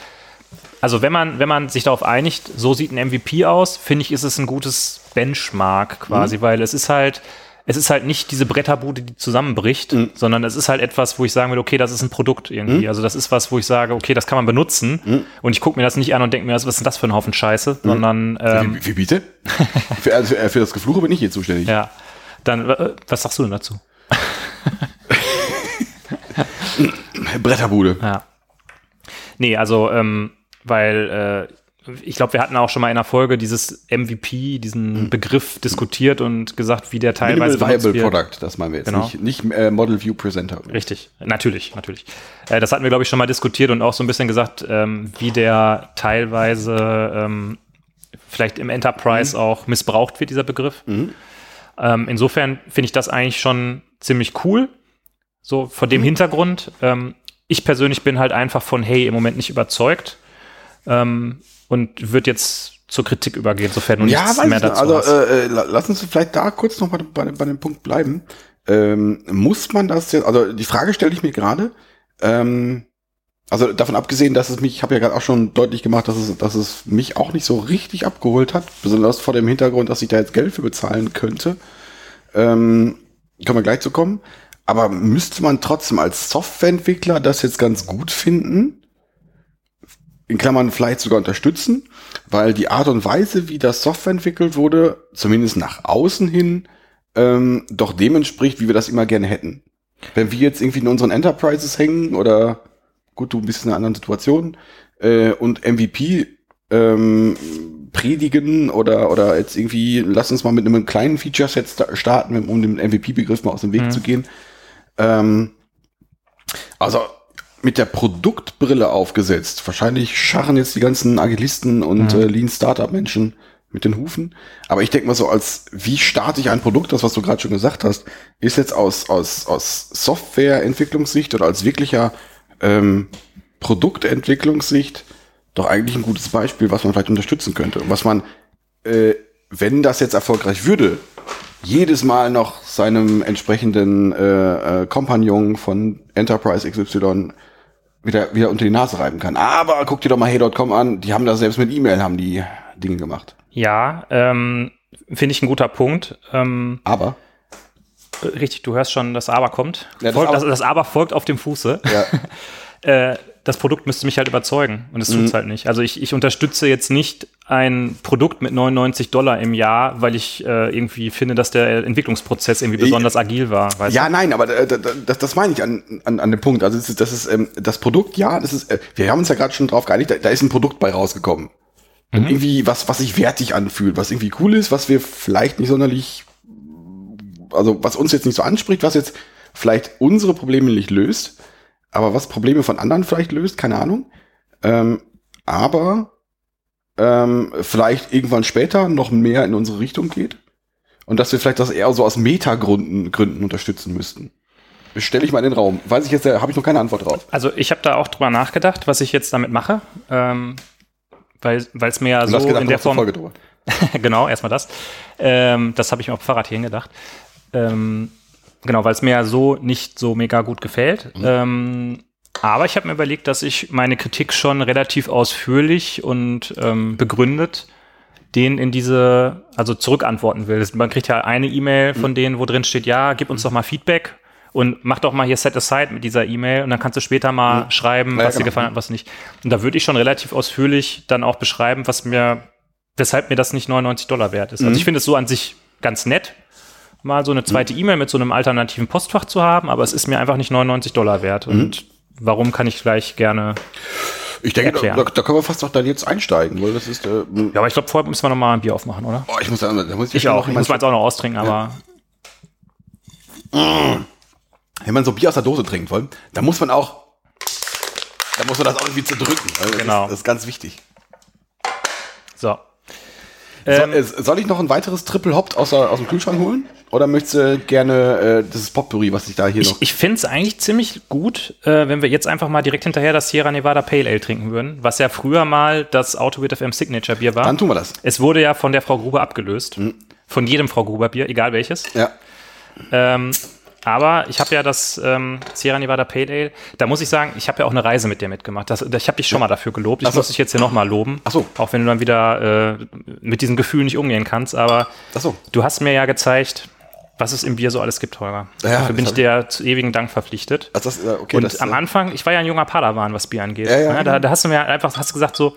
also wenn man sich darauf einigt, so sieht ein MVP aus, finde ich, ist es ein gutes Benchmark quasi, weil es ist halt nicht diese Bretterbude, die zusammenbricht, sondern es ist halt etwas, wo ich sagen will, okay, das ist ein Produkt irgendwie. Also das ist was, wo ich sage, okay, das kann man benutzen. Und ich gucke mir das nicht an und denke mir, was ist denn das für ein Haufen Scheiße? Sondern wie bitte? für das Gefluche bin ich hier zuständig. Ja. Dann, was sagst du denn dazu? Bretterbude. Ja. Nee, also, weil ich glaube, wir hatten auch schon mal in einer Folge dieses MVP, diesen Begriff diskutiert und gesagt, wie der teilweise benutzt wird. Minimal Viable Product, das meinen wir jetzt nicht Model View Presenter. Richtig, natürlich. Das hatten wir, glaube ich, schon mal diskutiert und auch so ein bisschen gesagt, wie der teilweise vielleicht im Enterprise auch missbraucht wird, dieser Begriff. Insofern finde ich das eigentlich schon ziemlich cool, so vor dem Hintergrund. Ich persönlich bin halt einfach von Hey im Moment nicht überzeugt. Und wird jetzt zur Kritik übergehen, sofern du nichts mehr dazu hast. Also lass uns vielleicht da kurz noch mal bei dem Punkt bleiben. Muss man das jetzt, also die Frage stelle ich mir gerade, also davon abgesehen, dass es mich, ich habe ja gerade auch schon deutlich gemacht, dass es mich auch nicht so richtig abgeholt hat, besonders vor dem Hintergrund, dass ich da jetzt Geld für bezahlen könnte. Können wir gleich zu kommen. Aber müsste man trotzdem als Softwareentwickler das jetzt ganz gut finden? In Klammern vielleicht sogar unterstützen, weil die Art und Weise, wie das Software entwickelt wurde, zumindest nach außen hin, doch dem entspricht, wie wir das immer gerne hätten. Wenn wir jetzt irgendwie in unseren Enterprises hängen oder, gut, du ein bisschen in einer anderen Situation, und MVP predigen oder jetzt irgendwie, lass uns mal mit einem kleinen Feature-Set starten, um dem MVP-Begriff mal aus dem Weg zu gehen. Also mit der Produktbrille aufgesetzt. Wahrscheinlich scharren jetzt die ganzen Agilisten und Lean-Startup-Menschen mit den Hufen. Aber ich denke mal so, als wie starte ich ein Produkt, das, was du gerade schon gesagt hast, ist jetzt aus Softwareentwicklungssicht oder als wirklicher Produktentwicklungssicht doch eigentlich ein gutes Beispiel, was man vielleicht unterstützen könnte. Und was man, wenn das jetzt erfolgreich würde, jedes Mal noch seinem entsprechenden Kompagnon von Enterprise XY wieder unter die Nase reiben kann. Aber guck dir doch mal Hey.com an, die haben das selbst mit E-Mail, haben die Dinge gemacht. Ja, finde ich ein guter Punkt. Aber? Richtig, du hörst schon, das Aber kommt. Ja, das Aber folgt auf dem Fuße. Ja. Das Produkt müsste mich halt überzeugen und es tut es halt nicht. Also ich unterstütze jetzt nicht ein Produkt mit $99 im Jahr, weil ich irgendwie finde, dass der Entwicklungsprozess irgendwie besonders agil war. Weißt du? Nein, aber das meine ich an dem Punkt. Also das Produkt, wir haben uns ja gerade schon drauf geeinigt, da ist ein Produkt bei rausgekommen. Mhm. Irgendwie was sich wertig anfühlt, was irgendwie cool ist, was wir vielleicht nicht sonderlich, also was uns jetzt nicht so anspricht, was jetzt vielleicht unsere Probleme nicht löst, aber was Probleme von anderen vielleicht löst, keine Ahnung. Aber vielleicht irgendwann später noch mehr in unsere Richtung geht. Und dass wir vielleicht das eher so aus Metagründen unterstützen müssten. Stelle ich mal in den Raum. Weiß ich jetzt, da habe ich noch keine Antwort drauf. Also ich habe da auch drüber nachgedacht, was ich jetzt damit mache. Weil es mir ja so in der Form... Folge drüber. Genau, erstmal das. Das habe ich mir auf Fahrrad hierhin gedacht. Genau, weil es mir ja so nicht so mega gut gefällt. Aber ich habe mir überlegt, dass ich meine Kritik schon relativ ausführlich und begründet denen in diese, also zurückantworten will. Man kriegt ja eine E-Mail von denen, wo drin steht, ja, gib uns doch mal Feedback und mach doch mal hier Set Aside mit dieser E-Mail und dann kannst du später mal schreiben, was dir gefallen hat, was nicht. Und da würde ich schon relativ ausführlich dann auch beschreiben, weshalb mir das nicht $99 wert ist. Also ich finde es so an sich ganz nett, mal so eine zweite E-Mail mit so einem alternativen Postfach zu haben, aber es ist mir einfach nicht $99 wert. Und warum kann ich gleich gerne erklären. Da können wir fast noch dann jetzt einsteigen, weil das ist... aber ich glaube, vorher müssen wir noch mal ein Bier aufmachen, oder? Oh, ich muss mal jetzt auch noch austrinken, aber... Ja. Wenn man so Bier aus der Dose trinkt, dann muss man auch... Da muss man das auch irgendwie zerdrücken. Also genau. Das ist ganz wichtig. So. Soll ich noch ein weiteres Triple Hopped aus dem Kühlschrank holen? Oder möchtest du gerne dieses Potpourri, was ich da hier noch... Ich finde es eigentlich ziemlich gut, wenn wir jetzt einfach mal direkt hinterher das Sierra Nevada Pale Ale trinken würden, was ja früher mal das AutoWeird FM Signature Bier war. Dann tun wir das. Es wurde ja von der Frau Gruber abgelöst. Von jedem Frau Gruber Bier, egal welches. Ja. Aber ich habe ja das Sierra Nevada Pale Ale, da muss ich sagen, ich habe ja auch eine Reise mit dir mitgemacht. Ich habe dich schon mal dafür gelobt, muss dich jetzt hier nochmal loben. Ach so. Auch wenn du dann wieder mit diesem Gefühl nicht umgehen kannst, aber du hast mir ja gezeigt, was es im Bier so alles gibt, Holger. Ja, dafür bin ich dir zu ewigen Dank verpflichtet. Also am Anfang, ich war ja ein junger Padawan, was Bier angeht. Ja, da hast du mir einfach gesagt so,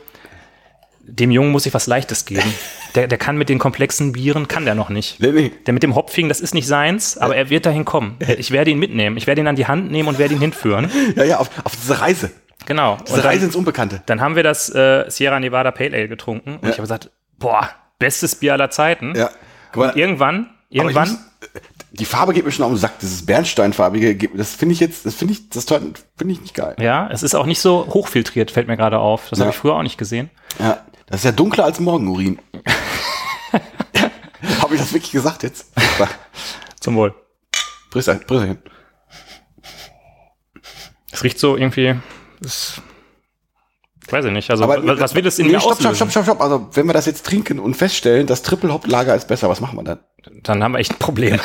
dem Jungen muss ich was Leichtes geben. Der kann mit den komplexen Bieren, kann der noch nicht. Der mit dem Hopfing, das ist nicht seins, aber er wird dahin kommen. Ich werde ihn mitnehmen. Ich werde ihn an die Hand nehmen und werde ihn hinführen. Ja, auf diese Reise. Genau. Diese Reise ins Unbekannte. Dann haben wir das Sierra Nevada Pale Ale getrunken und ich habe gesagt, boah, bestes Bier aller Zeiten. Ja. Mal, und irgendwann. Die Farbe geht mir schon auf den Sack, dieses Bernsteinfarbige, das finde ich jetzt, das finde ich nicht geil. Ja, es ist auch nicht so hochfiltriert, fällt mir gerade auf. Das habe ich früher auch nicht gesehen. Ja. Das ist ja dunkler als Morgenurin. Habe ich das wirklich gesagt jetzt? Zum Wohl. Brüsselchen. Es riecht so irgendwie, weiß ich nicht, also aber, was will es in mir auslösen? Stopp, also wenn wir das jetzt trinken und feststellen, das Triple Hopped Lager ist besser, was machen wir dann? Dann haben wir echt ein Problem.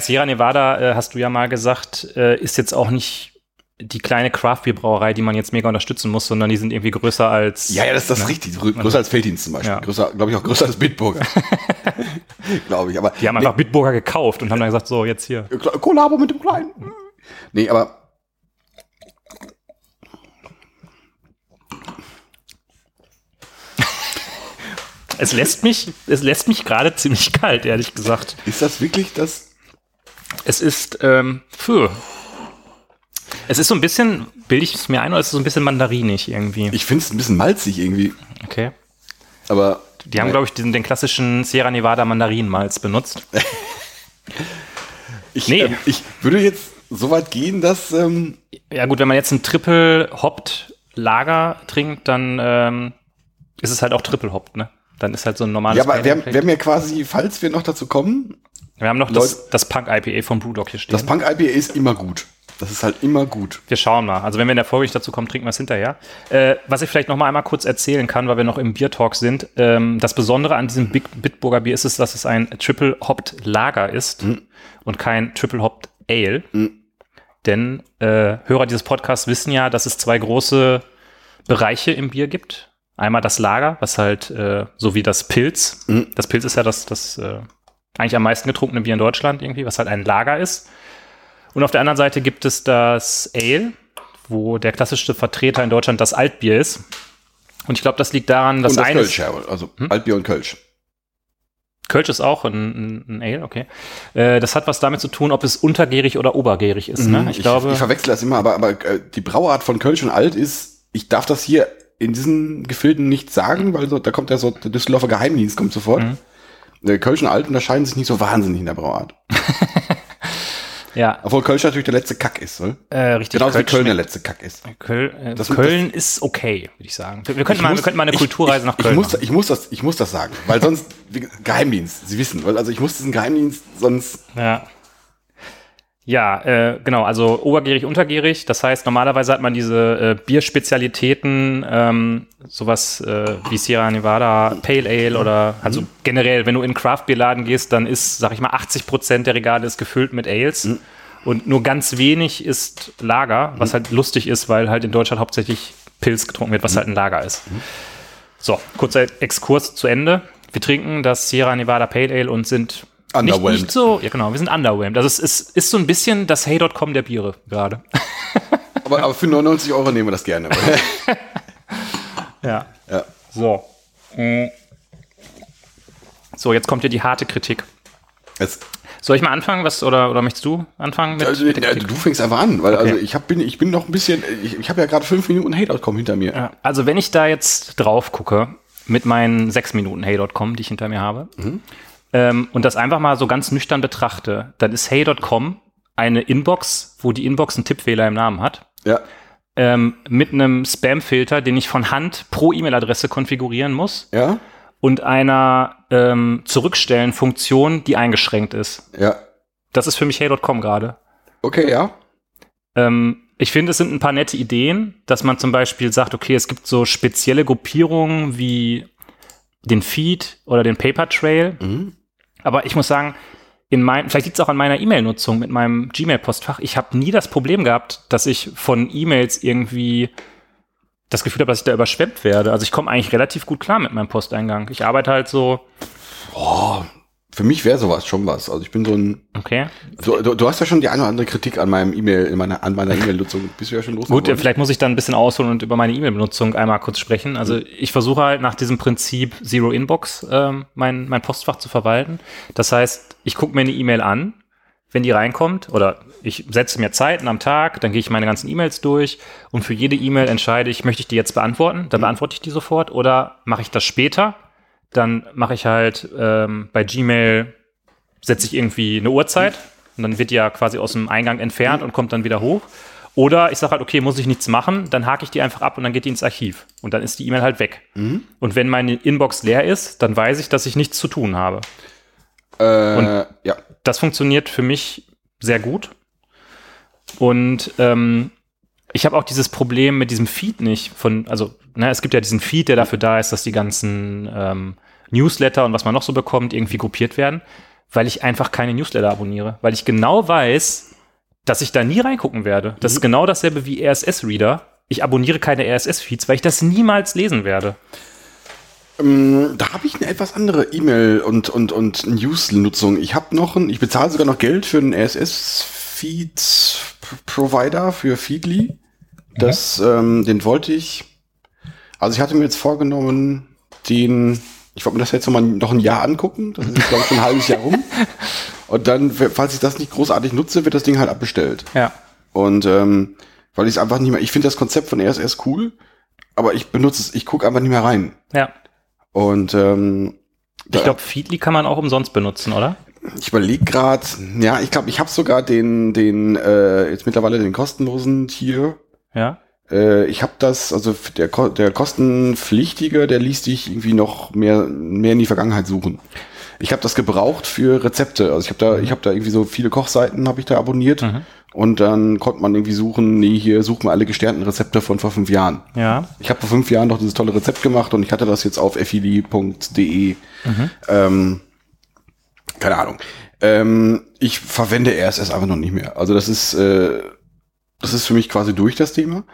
Sierra Nevada, hast du ja mal gesagt, ist jetzt auch nicht die kleine Craft-Bier-Brauerei, die man jetzt mega unterstützen muss, sondern die sind irgendwie größer als... Ja, das ist richtig. Größer als Veltins zum Beispiel. Ja. Glaube ich, auch größer als Bitburger. Glaube ich, aber... Die haben einfach Bitburger gekauft und haben dann gesagt, so, jetzt hier. Kollabo mit dem Kleinen. Nee, aber... Es lässt mich gerade ziemlich kalt, ehrlich gesagt. Ist das wirklich das... Es ist, Es ist so ein bisschen, bilde ich es mir ein, oder ist es so ein bisschen mandarinig irgendwie? Ich finde es ein bisschen malzig irgendwie. Okay. Aber... Die haben, glaube ich, den klassischen Sierra Nevada Mandarinenmalz benutzt. Ich würde jetzt so weit gehen, dass... ja gut, wenn man jetzt ein Triple Hopped Lager trinkt, dann ist es halt auch Triple Hopped, ne? Dann ist halt so ein normales... Ja, aber wir haben ja quasi, falls wir noch dazu kommen... Wir haben noch das Punk IPA vom Brewdog hier stehen. Das Punk IPA ist immer gut. Das ist halt immer gut. Wir schauen mal. Also wenn wir in der Folge nicht dazu kommen, trinken wir es hinterher. Was ich vielleicht noch mal einmal kurz erzählen kann, weil wir noch im Biertalk sind. Das Besondere an diesem Bitburger Bier ist es, dass es ein Triple Hopped Lager ist und kein Triple Hopped Ale. Denn Hörer dieses Podcasts wissen ja, dass es zwei große Bereiche im Bier gibt. Einmal das Lager, was halt so wie das Pilz. Das Pilz ist ja das eigentlich am meisten getrunkene Bier in Deutschland irgendwie, was halt ein Lager ist. Und auf der anderen Seite gibt es das Ale, wo der klassischste Vertreter in Deutschland das Altbier ist. Und ich glaube, das liegt daran, dass eines... Kölsch, also Altbier und Kölsch. Kölsch ist auch ein Ale, okay. Das hat was damit zu tun, ob es untergärig oder obergärig ist. Ne? Ich verwechsel das immer, aber die Brauart von Kölsch und Alt ist, ich darf das hier in diesen Gefilden nicht sagen, weil da kommt ja so der Düsseldorfer Geheimdienst, kommt sofort. Kölsch und Alt unterscheiden sich nicht so wahnsinnig in der Brauart. Ja. Obwohl Kölsch natürlich der letzte Kack ist, oder? Richtig. Genauso wie Köln der letzte Kack ist. Köln ist okay, würde ich sagen. Wir könnten mal eine Kulturreise nach Köln machen. Ich muss das sagen, weil sonst Geheimdienst, Sie wissen, also ich muss diesen Geheimdienst, sonst... Ja, genau, also obergärig, untergärig, das heißt, normalerweise hat man diese Bierspezialitäten, sowas wie Sierra Nevada Pale Ale oder also generell, wenn du in Craft-Bier-Laden gehst, dann ist, sag ich mal, 80% der Regale ist gefüllt mit Ales und nur ganz wenig ist Lager, was halt lustig ist, weil halt in Deutschland hauptsächlich Pils getrunken wird, was halt ein Lager ist. So, kurzer Exkurs zu Ende. Wir trinken das Sierra Nevada Pale Ale und sind... Underwhelmed. Nicht so, ja genau, wir sind underwhelmed. Also es ist so ein bisschen das Hey.com der Biere gerade. aber für 99 € nehmen wir das gerne. Ja. So. So, jetzt kommt hier die harte Kritik. Jetzt. Soll ich mal anfangen, oder möchtest du anfangen? Du fängst einfach an, weil okay. Also ich bin noch ein bisschen, ich habe ja gerade 5 Minuten Hey.com hinter mir. Ja, also wenn ich da jetzt drauf gucke, mit meinen 6 Minuten Hey.com, die ich hinter mir habe, und das einfach mal so ganz nüchtern betrachte, dann ist Hey.com eine Inbox, wo die Inbox einen Tippfehler im Namen hat. Ja. Mit einem Spam-Filter, den ich von Hand pro E-Mail-Adresse konfigurieren muss. Ja. Und einer Zurückstellen-Funktion, die eingeschränkt ist. Ja. Das ist für mich Hey.com gerade. Okay, ja. Ich finde, es sind ein paar nette Ideen, dass man zum Beispiel sagt, okay, es gibt so spezielle Gruppierungen wie den Feed oder den Paper Trail. Aber ich muss sagen, vielleicht liegt es auch an meiner E-Mail-Nutzung mit meinem Gmail-Postfach. Ich habe nie das Problem gehabt, dass ich von E-Mails irgendwie das Gefühl habe, dass ich da überschwemmt werde. Also ich komme eigentlich relativ gut klar mit meinem Posteingang. Ich arbeite halt so. Für mich wäre sowas schon was. Also ich bin so ein. Okay. Du hast ja schon die eine oder andere Kritik an meinem E-Mail, an meiner E-Mail-Nutzung. Bist du ja schon losgeworden? Gut, vielleicht muss ich dann ein bisschen ausholen und über meine E-Mail-Nutzung einmal kurz sprechen. Also ich versuche halt nach diesem Prinzip Zero-Inbox mein Postfach zu verwalten. Das heißt, ich gucke mir eine E-Mail an, wenn die reinkommt, oder ich setze mir Zeiten am Tag, dann gehe ich meine ganzen E-Mails durch und für jede E-Mail entscheide ich, möchte ich die jetzt beantworten? Dann beantworte ich die sofort oder mache ich das später? Dann mache ich halt bei Gmail, setze ich irgendwie eine Uhrzeit und dann wird die ja quasi aus dem Eingang entfernt und kommt dann wieder hoch. Oder ich sage halt, okay, muss ich nichts machen, dann hake ich die einfach ab und dann geht die ins Archiv. Und dann ist die E-Mail halt weg. Und wenn meine Inbox leer ist, dann weiß ich, dass ich nichts zu tun habe. Das funktioniert für mich sehr gut. Und ich habe auch dieses Problem mit diesem Feed nicht es gibt ja diesen Feed, der dafür da ist, dass die ganzen Newsletter und was man noch so bekommt, irgendwie gruppiert werden, weil ich einfach keine Newsletter abonniere. Weil ich genau weiß, dass ich da nie reingucken werde. Das ist genau dasselbe wie RSS-Reader. Ich abonniere keine RSS-Feeds, weil ich das niemals lesen werde. Da habe ich eine etwas andere E-Mail- und News-Nutzung. Ich bezahle sogar noch Geld für einen RSS-Feed-Provider für Feedly. Den wollte ich. Also ich hatte mir jetzt vorgenommen, ich wollte mir das jetzt noch ein Jahr angucken. Das ist, glaube ich, schon ein halbes Jahr rum. Und dann, falls ich das nicht großartig nutze, wird das Ding halt abbestellt. Ja. Und weil ich es einfach nicht mehr, ich finde das Konzept von RSS cool, aber ich benutze es, ich gucke einfach nicht mehr rein. Ja. Und ich glaube, Feedly kann man auch umsonst benutzen, oder? Ich überlege gerade, ja, ich glaube, ich habe sogar jetzt mittlerweile den kostenlosen Tier. Ja. Ich habe das, also der kostenpflichtige, der ließ dich irgendwie noch mehr in die Vergangenheit suchen. Ich habe das gebraucht für Rezepte. Also ich habe da irgendwie so viele Kochseiten habe ich da abonniert und dann konnte man irgendwie suchen, hier suchen wir alle gesternten Rezepte von vor 5 Jahren. Ja. Ich habe vor 5 Jahren noch dieses tolle Rezept gemacht und ich hatte das jetzt auf feedly.de. Keine Ahnung. Ich verwende RSS einfach noch nicht mehr. Also das ist für mich quasi durch das Thema.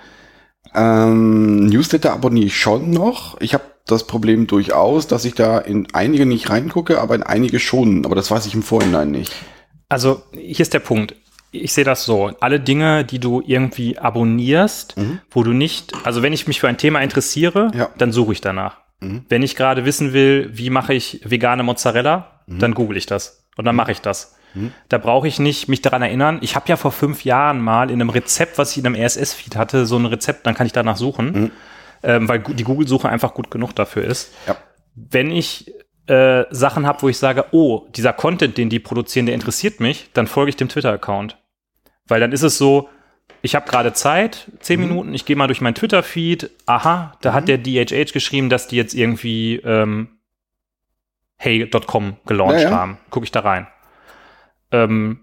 Newsletter abonniere ich schon noch. Ich habe das Problem durchaus, dass ich da in einige nicht reingucke, aber in einige schon. Aber das weiß ich im Vorhinein nicht. Also hier ist der Punkt. Ich sehe das so. Alle Dinge, die du irgendwie abonnierst, wo du nicht, also wenn ich mich für ein Thema interessiere, dann suche ich danach. Wenn ich gerade wissen will, wie mache ich vegane Mozzarella, dann google ich das. Und dann mache ich das. Da brauche ich nicht mich daran erinnern. Ich habe ja vor 5 Jahren mal in einem Rezept, was ich in einem RSS-Feed hatte, so ein Rezept, dann kann ich danach suchen. Weil die Google-Suche einfach gut genug dafür ist. Ja. Wenn ich Sachen habe, wo ich sage, oh, dieser Content, den die produzieren, der interessiert mich, dann folge ich dem Twitter-Account. Weil dann ist es so, ich habe gerade Zeit, 10 Minuten, ich gehe mal durch meinen Twitter-Feed, aha, da hat der DHH geschrieben, dass die jetzt irgendwie Hey.com gelauncht haben. Gucke ich da rein. Und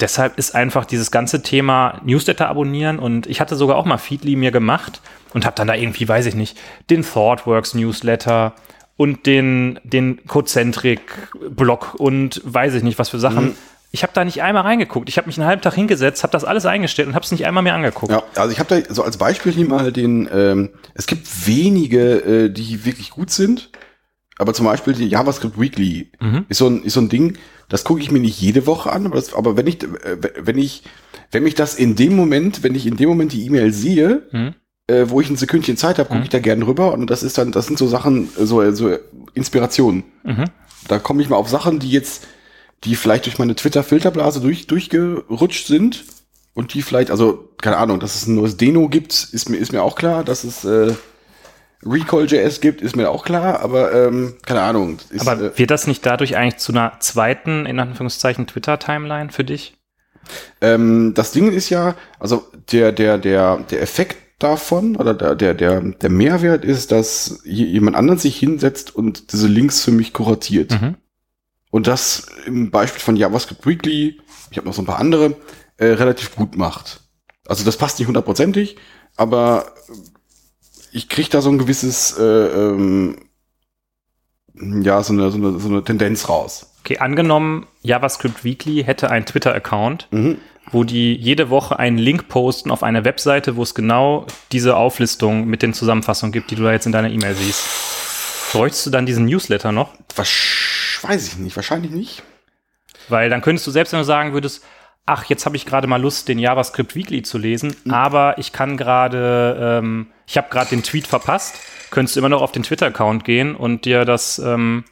deshalb ist einfach dieses ganze Thema Newsletter abonnieren und ich hatte sogar auch mal Feedly mir gemacht und habe dann da irgendwie, weiß ich nicht, den ThoughtWorks Newsletter und den Concentric Blog und weiß ich nicht, was für Sachen. Ich habe da nicht einmal reingeguckt. Ich habe mich einen halben Tag hingesetzt, habe das alles eingestellt und habe es nicht einmal mehr angeguckt. Ja, also ich habe da so als Beispiel hier mal es gibt wenige, die wirklich gut sind, aber zum Beispiel die JavaScript Weekly ist so ein Ding. Das gucke ich mir nicht jede Woche an, aber wenn ich in dem Moment die E-Mail sehe, wo ich ein Sekündchen Zeit habe, gucke ich da gerne rüber und das sind so Sachen, so Inspirationen. Da komme ich mal auf Sachen, die vielleicht durch meine Twitter-Filterblase durchgerutscht sind und die vielleicht, also keine Ahnung, dass es ein neues Deno gibt, ist mir auch klar, dass es Recall.js gibt, ist mir auch klar, aber keine Ahnung. Aber wird das nicht dadurch eigentlich zu einer zweiten, in Anführungszeichen, Twitter-Timeline für dich? Das Ding ist ja, also der Effekt davon oder der Mehrwert ist, dass jemand anderen sich hinsetzt und diese Links für mich kuratiert. Und das im Beispiel von JavaScript Weekly, ich habe noch so ein paar andere, relativ gut macht. Also das passt nicht hundertprozentig, aber ich kriege da so ein gewisses, so eine Tendenz raus. Okay, angenommen, JavaScript Weekly hätte einen Twitter-Account, wo die jede Woche einen Link posten auf einer Webseite, wo es genau diese Auflistung mit den Zusammenfassungen gibt, die du da jetzt in deiner E-Mail siehst. Bräuchst du dann diesen Newsletter noch? Weiß ich nicht, wahrscheinlich nicht. Weil dann könntest du selbst, wenn du sagen würdest, ach, jetzt habe ich gerade mal Lust, den JavaScript Weekly zu lesen, aber ich habe gerade den Tweet verpasst, könntest du immer noch auf den Twitter-Account gehen und dir das halt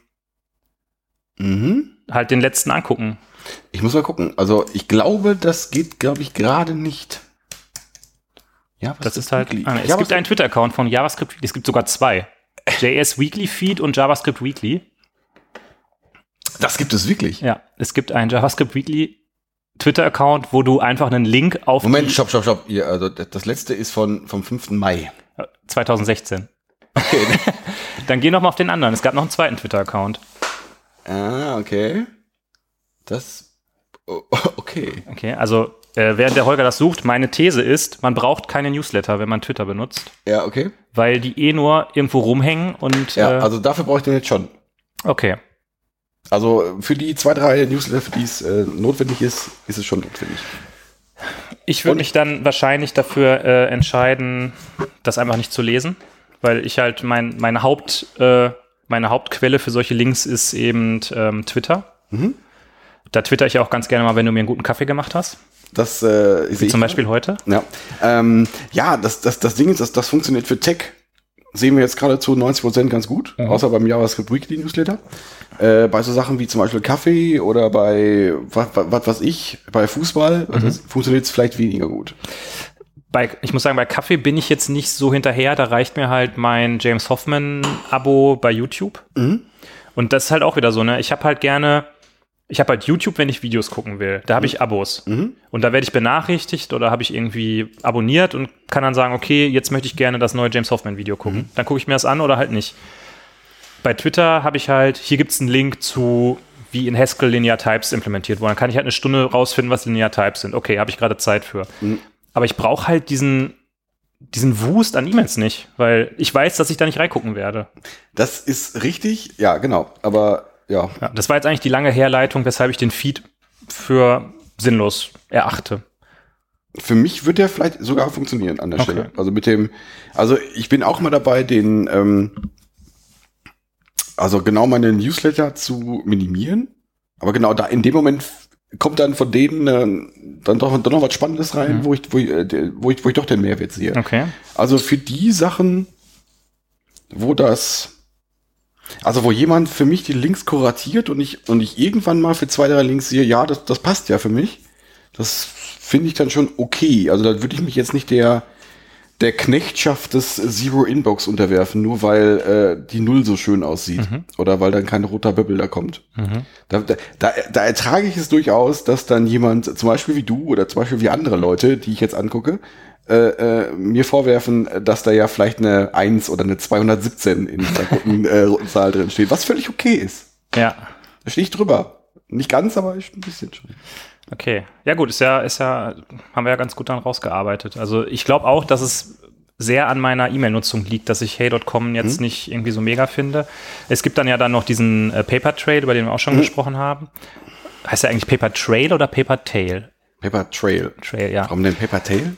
den letzten angucken. Ich muss mal gucken. Also ich glaube, das geht, glaube ich, gerade nicht. Ja, das ist halt. Es gibt einen Twitter-Account von JavaScript Weekly. Es gibt sogar 2. JS Weekly Feed und JavaScript Weekly. Das gibt es wirklich? Ja, es gibt einen JavaScript Weekly Twitter-Account, wo du einfach einen Link auf... Moment, stopp. Ja, also das letzte ist vom 5. Mai. 2016. Okay. Dann geh noch mal auf den anderen. Es gab noch einen zweiten Twitter-Account. Ah, okay. Okay, also während der Holger das sucht, meine These ist, man braucht keine Newsletter, wenn man Twitter benutzt. Ja, okay. Weil die nur irgendwo rumhängen und... Ja, also dafür brauche ich den jetzt schon. Okay. Also für die 2, 3 Newsletter, für die es notwendig ist, ist es schon notwendig. Ich würde mich dann wahrscheinlich dafür entscheiden, das einfach nicht zu lesen, weil ich halt meine Hauptquelle für solche Links ist eben Twitter. Mhm. Da twitter ich ja auch ganz gerne mal, wenn du mir einen guten Kaffee gemacht hast. Das wie zum Beispiel heute. Ja, das Ding ist, das funktioniert für Tech. Sehen wir jetzt gerade zu 90% ganz gut, außer beim JavaScript Weekly Newsletter. Bei so Sachen wie zum Beispiel Kaffee oder bei bei Fußball funktioniert es vielleicht weniger gut. Ich muss sagen, bei Kaffee bin ich jetzt nicht so hinterher, da reicht mir halt mein James Hoffman-Abo bei YouTube. Mhm. Und das ist halt auch wieder so, ne? Ich habe halt YouTube, wenn ich Videos gucken will. Da habe ich Abos. Mhm. Und da werde ich benachrichtigt oder habe ich irgendwie abonniert und kann dann sagen, okay, jetzt möchte ich gerne das neue James Hoffman-Video gucken. Mhm. Dann gucke ich mir das an oder halt nicht. Bei Twitter habe ich halt, hier gibt es einen Link zu, wie in Haskell Linear Types implementiert wurden. Dann kann ich halt eine Stunde rausfinden, was Linear Types sind. Okay, habe ich gerade Zeit für. Mhm. Aber ich brauche halt diesen Wust an E-Mails nicht, weil ich weiß, dass ich da nicht reingucken werde. Das ist richtig, ja, genau. Aber ja, das war jetzt eigentlich die lange Herleitung, weshalb ich den Feed für sinnlos erachte. Für mich wird der vielleicht sogar funktionieren an der Stelle. Also ich bin auch mal dabei, den, meine Newsletter zu minimieren. Aber genau da, in dem Moment kommt dann von denen dann noch was Spannendes rein, wo ich doch den Mehrwert sehe. Okay. Also für die Sachen, wo jemand für mich die Links kuratiert und ich irgendwann mal für 2, 3 Links sehe, ja, das passt ja für mich. Das finde ich dann schon okay. Also da würde ich mich jetzt nicht der Knechtschaft des Zero-Inbox unterwerfen, nur weil die Null so schön aussieht. Mhm. Oder weil dann kein roter Böbbel da kommt. Mhm. Da ertrage ich es durchaus, dass dann jemand, zum Beispiel wie du oder zum Beispiel wie andere Leute, die ich jetzt angucke, mir vorwerfen, dass da ja vielleicht eine 1 oder eine 217 in dieser guten Zahl drin steht, was völlig okay ist. Ja. Da stehe ich drüber. Nicht ganz, aber ein bisschen schon. Okay. Ja gut, ist ja, haben wir ja ganz gut dann rausgearbeitet. Also ich glaube auch, dass es sehr an meiner E-Mail-Nutzung liegt, dass ich Hey.com jetzt nicht irgendwie so mega finde. Es gibt dann noch diesen Paper Trail, über den wir auch schon gesprochen haben. Heißt der eigentlich Paper Trail oder Paper Tail? Paper Trail. Ja. Warum denn Paper Tail?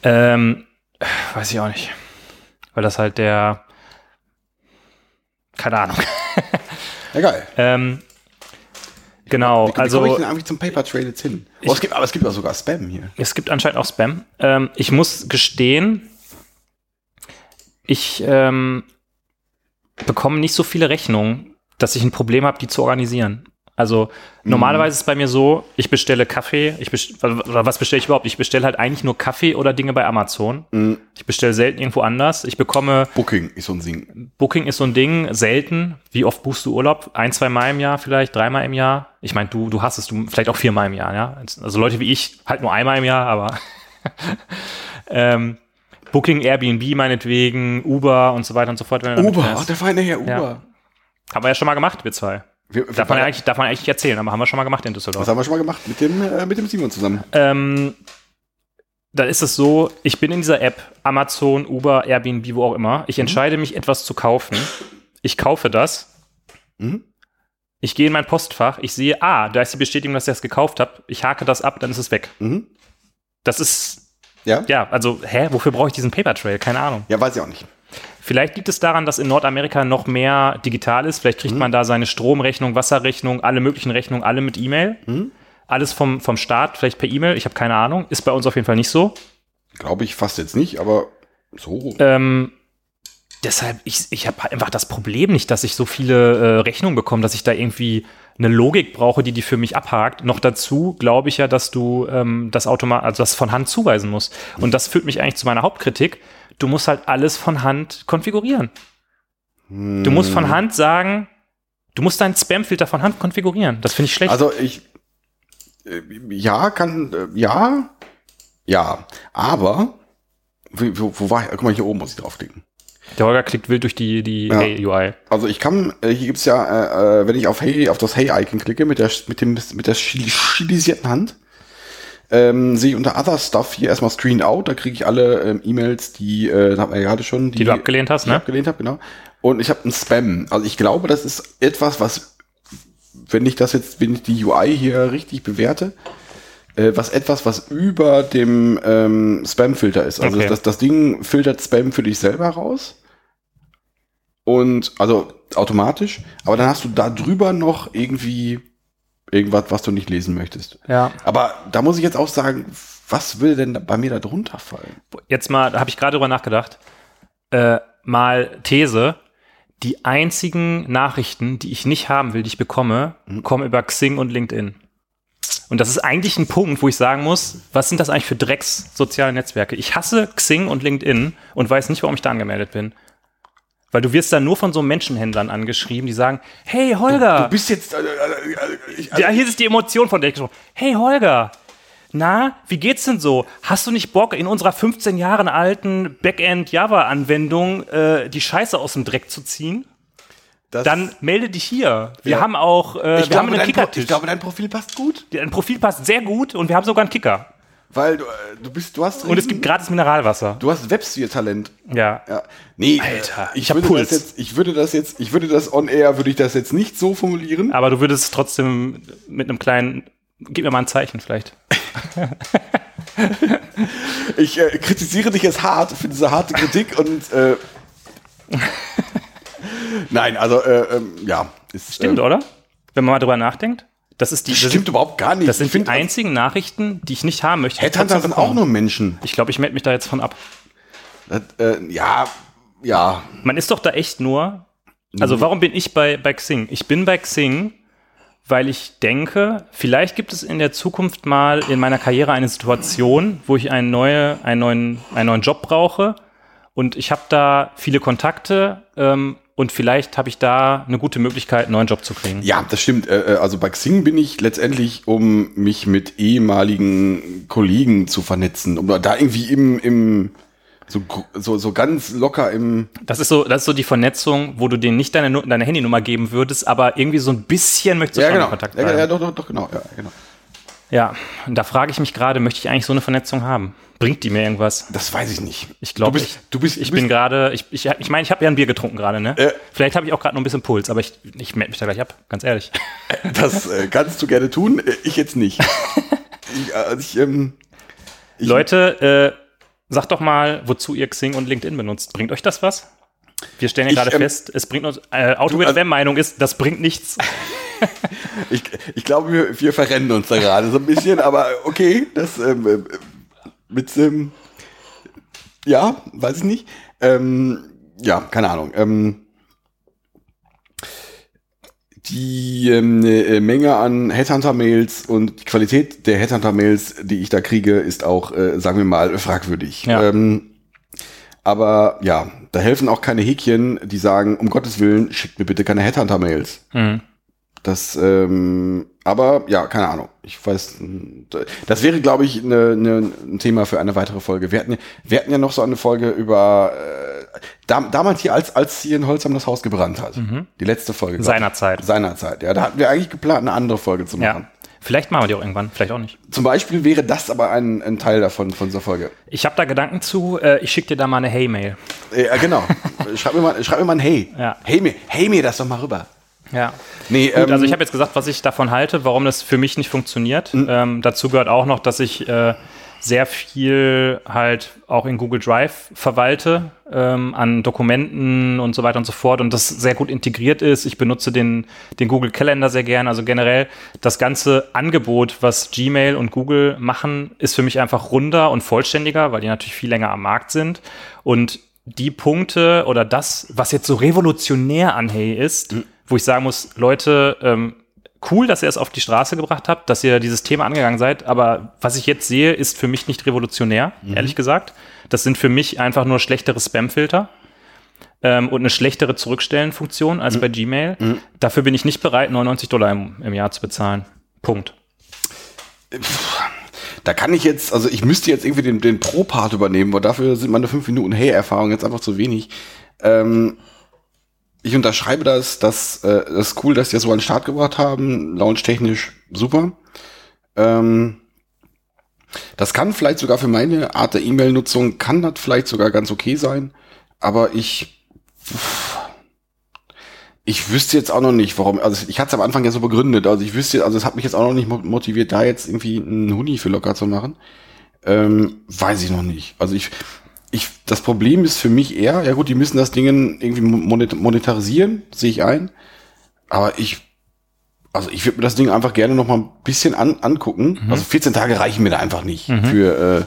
Weiß ich auch nicht. Weil das halt keine Ahnung. Egal. Genau. Wie komme ich denn eigentlich zum Paper Trail jetzt hin? Es gibt auch sogar Spam hier. Es gibt anscheinend auch Spam. Ich muss gestehen, ich bekomme nicht so viele Rechnungen, dass ich ein Problem habe, die zu organisieren. Also normalerweise ist es bei mir so, ich bestelle Kaffee, was bestelle ich überhaupt? Ich bestelle halt eigentlich nur Kaffee oder Dinge bei Amazon. Mhm. Ich bestelle selten irgendwo anders. Ich bekomme... Booking ist so ein Ding, selten. Wie oft buchst du Urlaub? 1, 2 Mal im Jahr vielleicht, 3 Mal im Jahr. Ich meine, du hast es, vielleicht auch 4 Mal im Jahr, ja? Also Leute wie ich, halt nur 1 Mal im Jahr, aber... Booking, Airbnb meinetwegen, Uber und so weiter und so fort. Uber, der feine Herr Uber. Ja. Haben wir ja schon mal gemacht, wir zwei. Darf man eigentlich erzählen, aber haben wir schon mal gemacht in Düsseldorf. Was haben wir schon mal gemacht? Mit dem Simon zusammen. Da ist es so, ich bin in dieser App, Amazon, Uber, Airbnb, wo auch immer. Ich entscheide mich, etwas zu kaufen. Ich kaufe das. Mhm. Ich gehe in mein Postfach. Ich sehe, da ist die Bestätigung, dass ich das gekauft habe. Ich hake das ab, dann ist es weg. Mhm. Das ist... Ja, also, wofür brauche ich diesen Paper Trail? Keine Ahnung. Ja, weiß ich auch nicht. Vielleicht liegt es daran, dass in Nordamerika noch mehr digital ist. Vielleicht kriegt man da seine Stromrechnung, Wasserrechnung, alle möglichen Rechnungen, alle mit E-Mail. Alles vom Staat, vielleicht per E-Mail. Ich habe keine Ahnung. Ist bei uns auf jeden Fall nicht so. Glaube ich fast jetzt nicht, aber so. Deshalb, ich habe einfach das Problem nicht, dass ich so viele Rechnungen bekomme, dass ich da irgendwie eine Logik brauche, die für mich abhakt. Noch dazu glaube ich ja, dass du das von Hand zuweisen musst. Und das führt mich eigentlich zu meiner Hauptkritik. Du musst halt alles von Hand konfigurieren. Du musst von Hand sagen, du musst deinen Spamfilter von Hand konfigurieren. Das finde ich schlecht. Also aber wo war ich? Guck mal, hier oben muss ich draufklicken. Der Holger klickt wild durch die Hey-UI. Also ich kann, hier gibt's ja, wenn ich auf das Hey-Icon klicke mit der stilisierten Hand, sehe ich unter Other Stuff hier erstmal Screen Out, da kriege ich alle E-Mails, die haben wir ja gerade schon, die du abgelehnt hast, ne? Abgelehnt habe, genau. Und ich habe einen Spam. Also ich glaube, das ist etwas, was, wenn ich die UI hier richtig bewerte, was über dem Spam-Filter ist. Also okay. das Ding filtert Spam für dich selber raus. Und, also automatisch. Aber dann hast du da drüber noch irgendwie irgendwas, was du nicht lesen möchtest. Ja. Aber da muss ich jetzt auch sagen, was würde denn bei mir da drunter fallen? Jetzt mal, da habe ich gerade drüber nachgedacht. Mal These. Die einzigen Nachrichten, die ich nicht haben will, die ich bekomme, kommen über Xing und LinkedIn. Und das ist eigentlich ein Punkt, wo ich sagen muss, was sind das eigentlich für Drecks-soziale Netzwerke? Ich hasse Xing und LinkedIn und weiß nicht, warum ich da angemeldet bin. Weil du wirst dann nur von so Menschenhändlern angeschrieben, die sagen, hey Holger. Du bist jetzt... ja, hier ist die Emotion, von der ich gesprochen habe. Hey Holger, na, wie geht's denn so? Hast du nicht Bock, in unserer 15 Jahren alten Backend-Java-Anwendung die Scheiße aus dem Dreck zu ziehen? Dann melde dich hier. Wir haben auch einen Kickertisch. Ich glaube, dein Profil passt gut. Dein Profil passt sehr gut und wir haben sogar einen Kicker. Weil du hast... Und es gibt gratis Mineralwasser. Du hast Webstier-Talent. Ja. Nee, Alter, ich hab Puls. Ich würde das nicht so formulieren. Aber du würdest trotzdem mit einem kleinen... Gib mir mal ein Zeichen vielleicht. Ich kritisiere dich jetzt hart für diese harte Kritik und... Nein, also, Ist, stimmt, oder? Wenn man mal drüber nachdenkt. Das stimmt überhaupt gar nicht. Das sind die einzigen Nachrichten, die ich nicht haben möchte. Headhunter sind auch nur Menschen. Ich glaube, ich melde mich da jetzt von ab. Das, ja. Man ist doch da echt nur... Also, warum bin ich bei Xing? Ich bin bei Xing, weil ich denke, vielleicht gibt es in der Zukunft mal in meiner Karriere eine Situation, wo ich einen neuen Job brauche und ich habe da viele Kontakte, und vielleicht habe ich da eine gute Möglichkeit, einen neuen Job zu kriegen. Ja, das stimmt. Also bei Xing bin ich letztendlich, um mich mit ehemaligen Kollegen zu vernetzen, um da irgendwie so ganz locker im... Das ist so die Vernetzung, wo du denen nicht deine Handynummer geben würdest, aber irgendwie so ein bisschen möchtest du schon in Kontakt bleiben. Ja, doch, genau. Ja, genau. Ja, und da frage ich mich gerade, möchte ich eigentlich so eine Vernetzung haben? Bringt die mir irgendwas? Das weiß ich nicht. Ich glaube, ich habe ja ein Bier getrunken gerade, ne? Vielleicht habe ich auch gerade noch ein bisschen Puls, aber ich melde mich da gleich ab, ganz ehrlich. Das kannst du gerne tun, ich jetzt nicht. Leute, sagt doch mal, wozu ihr Xing und LinkedIn benutzt. Bringt euch das was? Wir stellen ja gerade fest, es bringt uns, AutoWeird FM Meinung ist, das bringt nichts. Ich glaube, wir verrennen uns da gerade so ein bisschen, aber okay, das ja, weiß ich nicht. Ja, keine Ahnung. Die Menge an Headhunter-Mails und die Qualität der Headhunter-Mails, die ich da kriege, ist auch, sagen wir mal, fragwürdig. Ja. Aber ja, da helfen auch keine Häkchen, die sagen, um Gottes Willen, schickt mir bitte keine Headhunter-Mails. Mhm. Das, aber ja, keine Ahnung. Ich weiß, das wäre, glaube ich, ein Thema für eine weitere Folge. Wir hatten ja noch so eine Folge über damals hier, als hier in Holzheim das Haus gebrannt hat. Mhm. Die letzte Folge. Seinerzeit, ja. Da hatten wir eigentlich geplant, eine andere Folge zu machen. Ja. Vielleicht machen wir die auch irgendwann, vielleicht auch nicht. Zum Beispiel wäre das aber ein Teil davon, von dieser Folge. Ich habe da Gedanken zu, ich schicke dir da mal eine Hey-Mail. Ja, genau. Schreib mir mal ein Hey. Ja. Hey mir das doch mal rüber. Ja, nee, gut, also ich habe jetzt gesagt, was ich davon halte, warum das für mich nicht funktioniert. Dazu gehört auch noch, dass ich sehr viel halt auch in Google Drive verwalte, an Dokumenten und so weiter und so fort und das sehr gut integriert ist. Ich benutze den Google Calendar sehr gern, also generell das ganze Angebot, was Gmail und Google machen, ist für mich einfach runder und vollständiger, weil die natürlich viel länger am Markt sind und die Punkte oder das, was jetzt so revolutionär an Hey ist, wo ich sagen muss, Leute, cool, dass ihr es auf die Straße gebracht habt, dass ihr dieses Thema angegangen seid, aber was ich jetzt sehe, ist für mich nicht revolutionär, ehrlich gesagt. Das sind für mich einfach nur schlechtere Spamfilter und eine schlechtere Zurückstellenfunktion als bei Gmail. Dafür bin ich nicht bereit, $99 im Jahr zu bezahlen. Punkt. Da kann ich jetzt, also ich müsste jetzt irgendwie den Pro-Part übernehmen, weil dafür sind meine 5 Minuten Hey-Erfahrung jetzt einfach zu wenig. Ich unterschreibe das ist cool, dass die das so an den Start gebracht haben. Launch-technisch super. Das kann vielleicht sogar für meine Art der E-Mail-Nutzung, kann das vielleicht sogar ganz okay sein. Aber Ich wüsste jetzt auch noch nicht, warum, also ich hatte es am Anfang ja so begründet, also ich wüsste, also es hat mich jetzt auch noch nicht motiviert, da jetzt irgendwie einen Huni für locker zu machen. Weiß ich noch nicht. Also ich, das Problem ist für mich eher, ja gut, die müssen das Ding irgendwie monetarisieren, sehe ich ein, aber ich würde mir das Ding einfach gerne noch mal ein bisschen angucken. Mhm. Also 14 Tage reichen mir da einfach nicht für,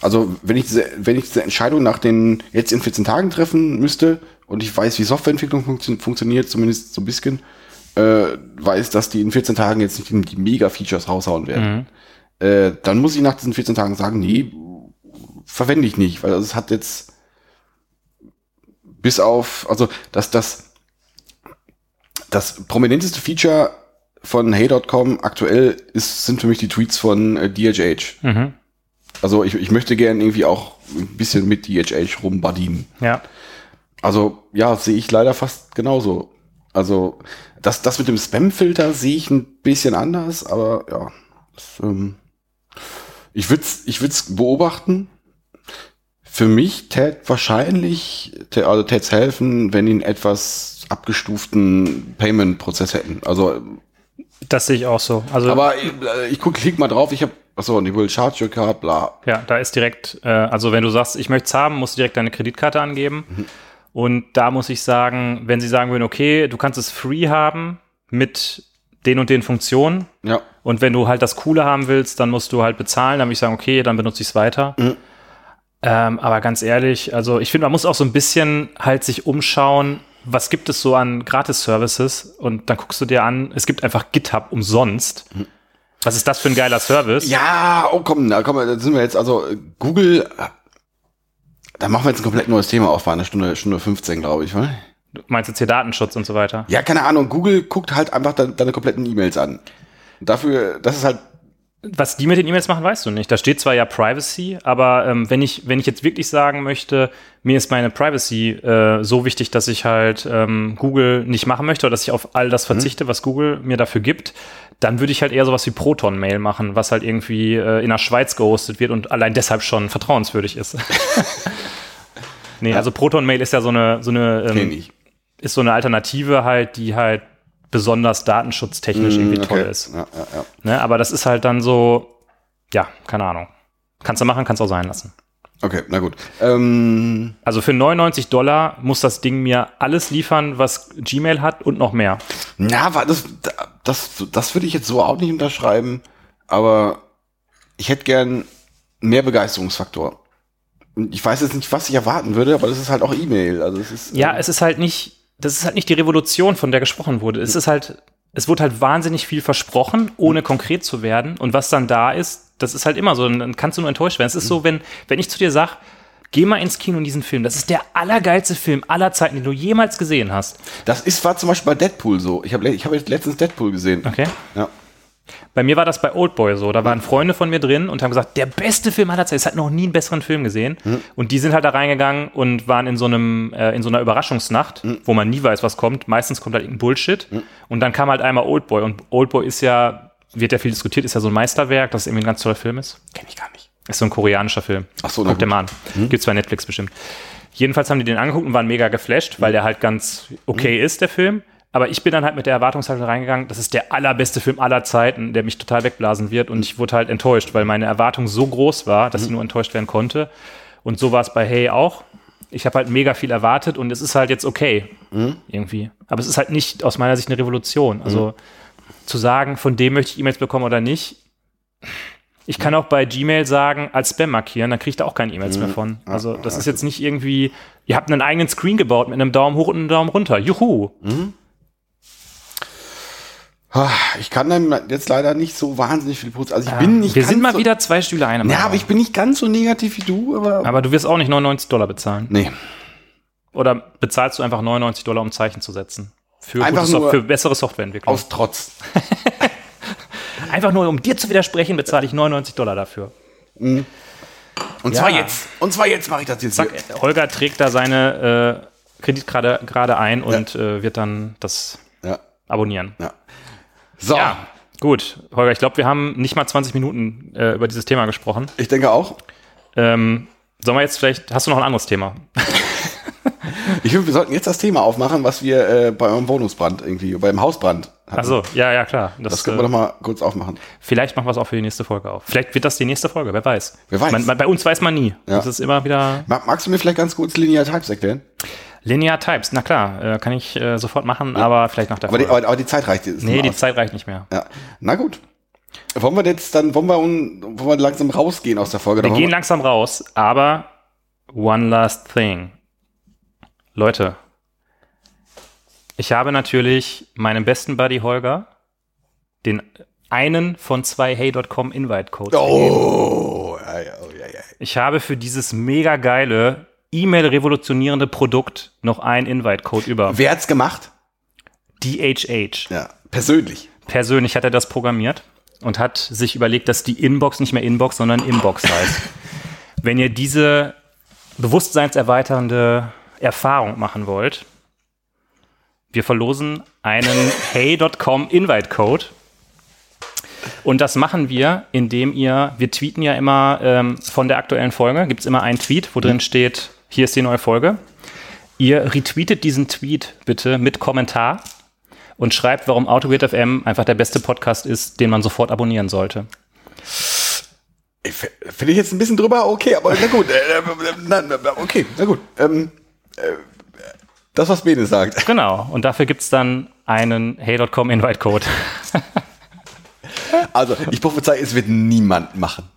also wenn ich diese Entscheidung nach den jetzt in 14 Tagen treffen müsste und ich weiß, wie Softwareentwicklung funktioniert, zumindest so ein bisschen, weiß, dass die in 14 Tagen jetzt nicht die Mega-Features raushauen werden. Mhm. Dann muss ich nach diesen 14 Tagen sagen, nee, verwende ich nicht, weil es hat jetzt bis auf, also das prominenteste Feature von Hey.com aktuell sind für mich die Tweets von DHH. Mhm. Also ich möchte gerne irgendwie auch ein bisschen mit DHH rumbuddigen. Ja. Also ja, sehe ich leider fast genauso. Also das mit dem Spam-Filter sehe ich ein bisschen anders, aber ja, das, ich würd's beobachten. Für mich tät wahrscheinlich, also tät's helfen, wenn die einen etwas abgestuften Payment-Prozess hätten. Also das sehe ich auch so. Also, aber ich klick mal drauf, ich habe, achso, und die will charge your card, bla. Ja, da ist direkt, also wenn du sagst, ich möchte es haben, musst du direkt deine Kreditkarte angeben. Mhm. Und da muss ich sagen, wenn sie sagen würden, okay, du kannst es free haben mit den und den Funktionen. Ja. Und wenn du halt das Coole haben willst, dann musst du halt bezahlen. Dann würde ich sagen, okay, dann benutze ich es weiter. Mhm. Aber ganz ehrlich, also ich finde, man muss auch so ein bisschen halt sich umschauen, was gibt es so an Gratis-Services? Und dann guckst du dir an, es gibt einfach GitHub umsonst. Mhm. Was ist das für ein geiler Service? Ja, oh komm, da sind wir jetzt, also Google, da machen wir jetzt ein komplett neues Thema auf, war eine Stunde 15, glaube ich, oder? Du meinst jetzt hier Datenschutz und so weiter? Ja, keine Ahnung, Google guckt halt einfach deine kompletten E-Mails an. Dafür, das ist halt... Was die mit den E-Mails machen, weißt du nicht. Da steht zwar ja Privacy, aber wenn ich jetzt wirklich sagen möchte, mir ist meine Privacy so wichtig, dass ich halt Google nicht machen möchte oder dass ich auf all das verzichte, was Google mir dafür gibt, dann würde ich halt eher sowas wie Proton Mail machen, was halt irgendwie in der Schweiz gehostet wird und allein deshalb schon vertrauenswürdig ist. Nee, ja. Also Proton Mail ist ja so eine Alternative halt, die halt besonders datenschutztechnisch irgendwie toll ist. Ja. Ne, aber das ist halt dann so, ja, keine Ahnung. Kannst du machen, kannst du auch sein lassen. Okay, na gut. Also für $99 muss das Ding mir alles liefern, was Gmail hat und noch mehr. Na, das würde ich jetzt so auch nicht unterschreiben, aber ich hätte gern mehr Begeisterungsfaktor. Ich weiß jetzt nicht, was ich erwarten würde, aber das ist halt auch E-Mail. Also es ist, ja, das ist halt nicht die Revolution, von der gesprochen wurde. Es wurde halt wahnsinnig viel versprochen, ohne konkret zu werden. Und was dann da ist, das ist halt immer so. Dann kannst du nur enttäuscht werden. Es ist so, wenn ich zu dir sage, geh mal ins Kino in diesen Film. Das ist der allergeilste Film aller Zeiten, den du jemals gesehen hast. War zum Beispiel bei Deadpool so. Ich hab jetzt letztens Deadpool gesehen. Okay. Ja. Bei mir war das bei Oldboy so. Da waren Freunde von mir drin und haben gesagt, der beste Film aller Zeiten. Es hat noch nie einen besseren Film gesehen. Mhm. Und die sind halt da reingegangen und waren in so einer Überraschungsnacht, wo man nie weiß, was kommt. Meistens kommt halt irgendein Bullshit. Mhm. Und dann kam halt einmal Oldboy. Und Oldboy wird ja viel diskutiert, ist ja so ein Meisterwerk, dass es irgendwie ein ganz toller Film ist. Kenn ich gar nicht. Ist so ein koreanischer Film. Ach so, guck dir mal an. Mhm. Gibt's bei Netflix bestimmt. Jedenfalls haben die den angeguckt und waren mega geflasht, weil der halt ganz okay ist, der Film. Aber ich bin dann halt mit der Erwartungshaltung reingegangen, das ist der allerbeste Film aller Zeiten, der mich total wegblasen wird. Und ich wurde halt enttäuscht, weil meine Erwartung so groß war, dass ich nur enttäuscht werden konnte. Und so war es bei Hey auch. Ich habe halt mega viel erwartet und es ist halt jetzt okay irgendwie. Aber es ist halt nicht aus meiner Sicht eine Revolution. Also zu sagen, von dem möchte ich E-Mails bekommen oder nicht. Ich kann auch bei Gmail sagen, als Spam markieren, dann kriegt ihr auch keine E-Mails mehr von. Also das ist jetzt nicht irgendwie, ihr habt einen eigenen Screen gebaut mit einem Daumen hoch und einem Daumen runter. Juhu! Mhm. Ich kann dann jetzt leider nicht so wahnsinnig viel Prozess. Also ich bin nicht. Wir sind mal so wieder 2 Stühle einer. Ja, aber ich bin nicht ganz so negativ wie du. Aber du wirst auch nicht $99 bezahlen. Nee. Oder bezahlst du einfach $99, um Zeichen zu setzen? Für bessere Softwareentwicklung. Aus Trotz. Einfach nur, um dir zu widersprechen, bezahle ich $99 dafür. Mhm. Und zwar jetzt. Und zwar jetzt mache ich das jetzt. Zack, Holger trägt da seine Kreditkarte gerade ein und wird dann das abonnieren. Ja. So. Ja, gut. Holger, ich glaube, wir haben nicht mal 20 Minuten über dieses Thema gesprochen. Ich denke auch. Sollen wir jetzt vielleicht, hast du noch ein anderes Thema? Ich finde, wir sollten jetzt das Thema aufmachen, was wir bei eurem Wohnungsbrand irgendwie, beim Hausbrand hatten. Ach so, ja, klar. Das können wir doch mal kurz aufmachen. Vielleicht machen wir es auch für die nächste Folge auf. Vielleicht wird das die nächste Folge, wer weiß. Bei uns weiß man nie. Ja. Das ist immer wieder... Magst du mir vielleicht ganz kurz Linear Types erklären? Linear Types, na klar, kann ich sofort machen, ja. Aber vielleicht nach der Folge. Aber die Zeit reicht jetzt nicht mehr. Nee, die Zeit reicht nicht mehr. Ja. Na gut. Wollen wir langsam rausgehen aus der Folge? Wir gehen langsam raus, aber one last thing. Leute, ich habe natürlich meinem besten Buddy Holger den einen von 2 Hey.com Invite-Codes gegeben. Oh, ja. Ich habe für dieses mega geile, E-Mail-revolutionierende Produkt noch einen Invite-Code über. Wer hat's gemacht? DHH. Ja, persönlich. Persönlich hat er das programmiert und hat sich überlegt, dass die Inbox nicht mehr Inbox, sondern Inbox heißt. Wenn ihr diese bewusstseinserweiternde Erfahrung machen wollt, wir verlosen einen Hey.com Invite-Code. Und das machen wir, indem wir tweeten ja immer von der aktuellen Folge, gibt es immer einen Tweet, wo drin steht, hier ist die neue Folge. Ihr retweetet diesen Tweet bitte mit Kommentar und schreibt, warum AutoWeird FM einfach der beste Podcast ist, den man sofort abonnieren sollte. Finde ich jetzt ein bisschen drüber, okay, aber na gut. Okay, na gut. Das, was Bene sagt. Genau, und dafür gibt es dann einen Hey.com Invite-Code. Also, ich prophezei, es wird niemand machen.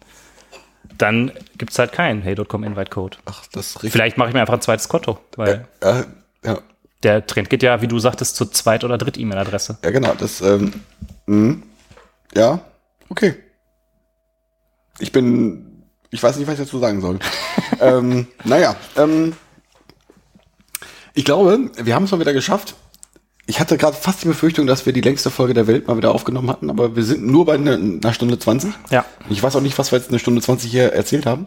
Dann gibt es halt keinen Hey.com Invite-Code. Ach, das ist richtig. Vielleicht mache ich mir einfach ein zweites Konto, weil ja. Der Trend geht ja, wie du sagtest, zur Zweit- oder Dritt-E-Mail-Adresse. Ja, genau. Das, ja, okay. Ich weiß nicht, was ich dazu sagen soll. Ich glaube, wir haben es mal wieder geschafft. Ich hatte gerade fast die Befürchtung, dass wir die längste Folge der Welt mal wieder aufgenommen hatten, aber wir sind nur bei einer Stunde 20. Ja. Ich weiß auch nicht, was wir jetzt eine Stunde 20 hier erzählt haben.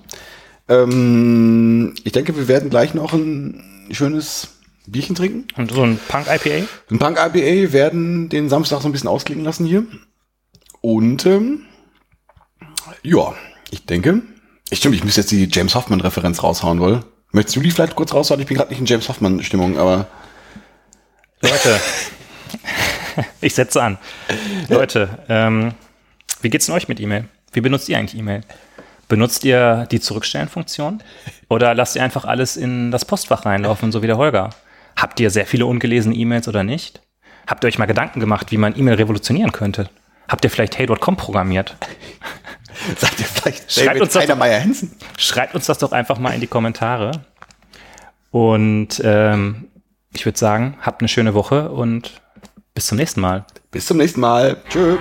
Ich denke, wir werden gleich noch ein schönes Bierchen trinken. Und so ein Punk IPA? Ein Punk IPA werden den Samstag so ein bisschen ausklingen lassen hier. Und ich denke, stimmt, ich müsste jetzt die James Hoffman-Referenz raushauen wollen. Möchtest du die vielleicht kurz raushauen? Ich bin gerade nicht in James Hoffman-Stimmung, aber... Leute, ich setze an. Leute, wie geht's denn euch mit E-Mail? Wie benutzt ihr eigentlich E-Mail? Benutzt ihr die Zurückstellen-Funktion? Oder lasst ihr einfach alles in das Postfach reinlaufen, so wie der Holger? Habt ihr sehr viele ungelesene E-Mails oder nicht? Habt ihr euch mal Gedanken gemacht, wie man E-Mail revolutionieren könnte? Habt ihr vielleicht Hey.com programmiert? Sagt ihr vielleicht David Heinemeier Hansson? Schreibt uns das doch einfach mal in die Kommentare. Und ich würde sagen, habt eine schöne Woche und bis zum nächsten Mal. Bis zum nächsten Mal. Tschö.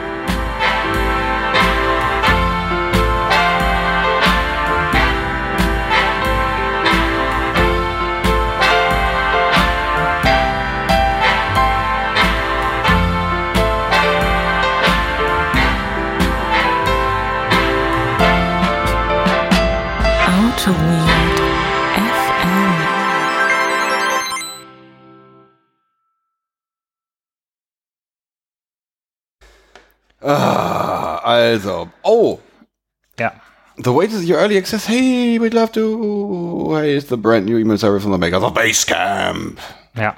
Yeah. The way to the early access. Hey, we'd love to. Hey, it's the brand new email server from the makers of Basecamp. Ja.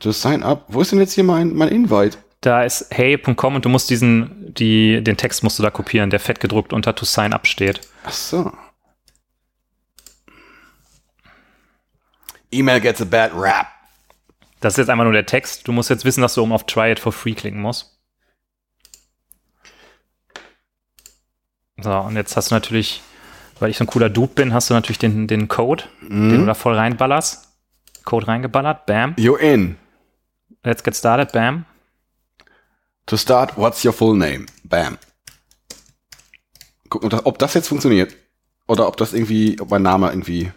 To sign up. Wo ist denn jetzt hier mein Invite? Da ist hey.com und du musst den Text musst du da kopieren, der fett gedruckt unter to sign up steht. Ach so. Email gets a bad rap. Das ist jetzt einfach nur der Text. Du musst jetzt wissen, dass du oben auf Try it for free klicken musst. So, und jetzt hast du natürlich, weil ich so ein cooler Dude bin, hast du natürlich den Code, den du da voll reinballerst. Code reingeballert, bam. You're in. Let's get started, bam. To start, what's your full name? Bam. Gucken, ob das jetzt funktioniert. Oder ob das irgendwie, ob mein Name irgendwie...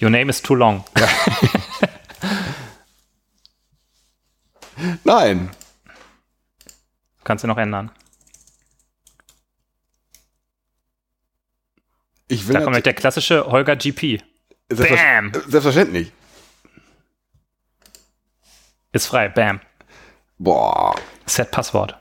Your name is too long. Ja. Nein. Kannst du noch ändern. Da kommt der klassische Holger GP. Bam! Selbstverständlich. Ist frei. Bam. Boah. Set Passwort.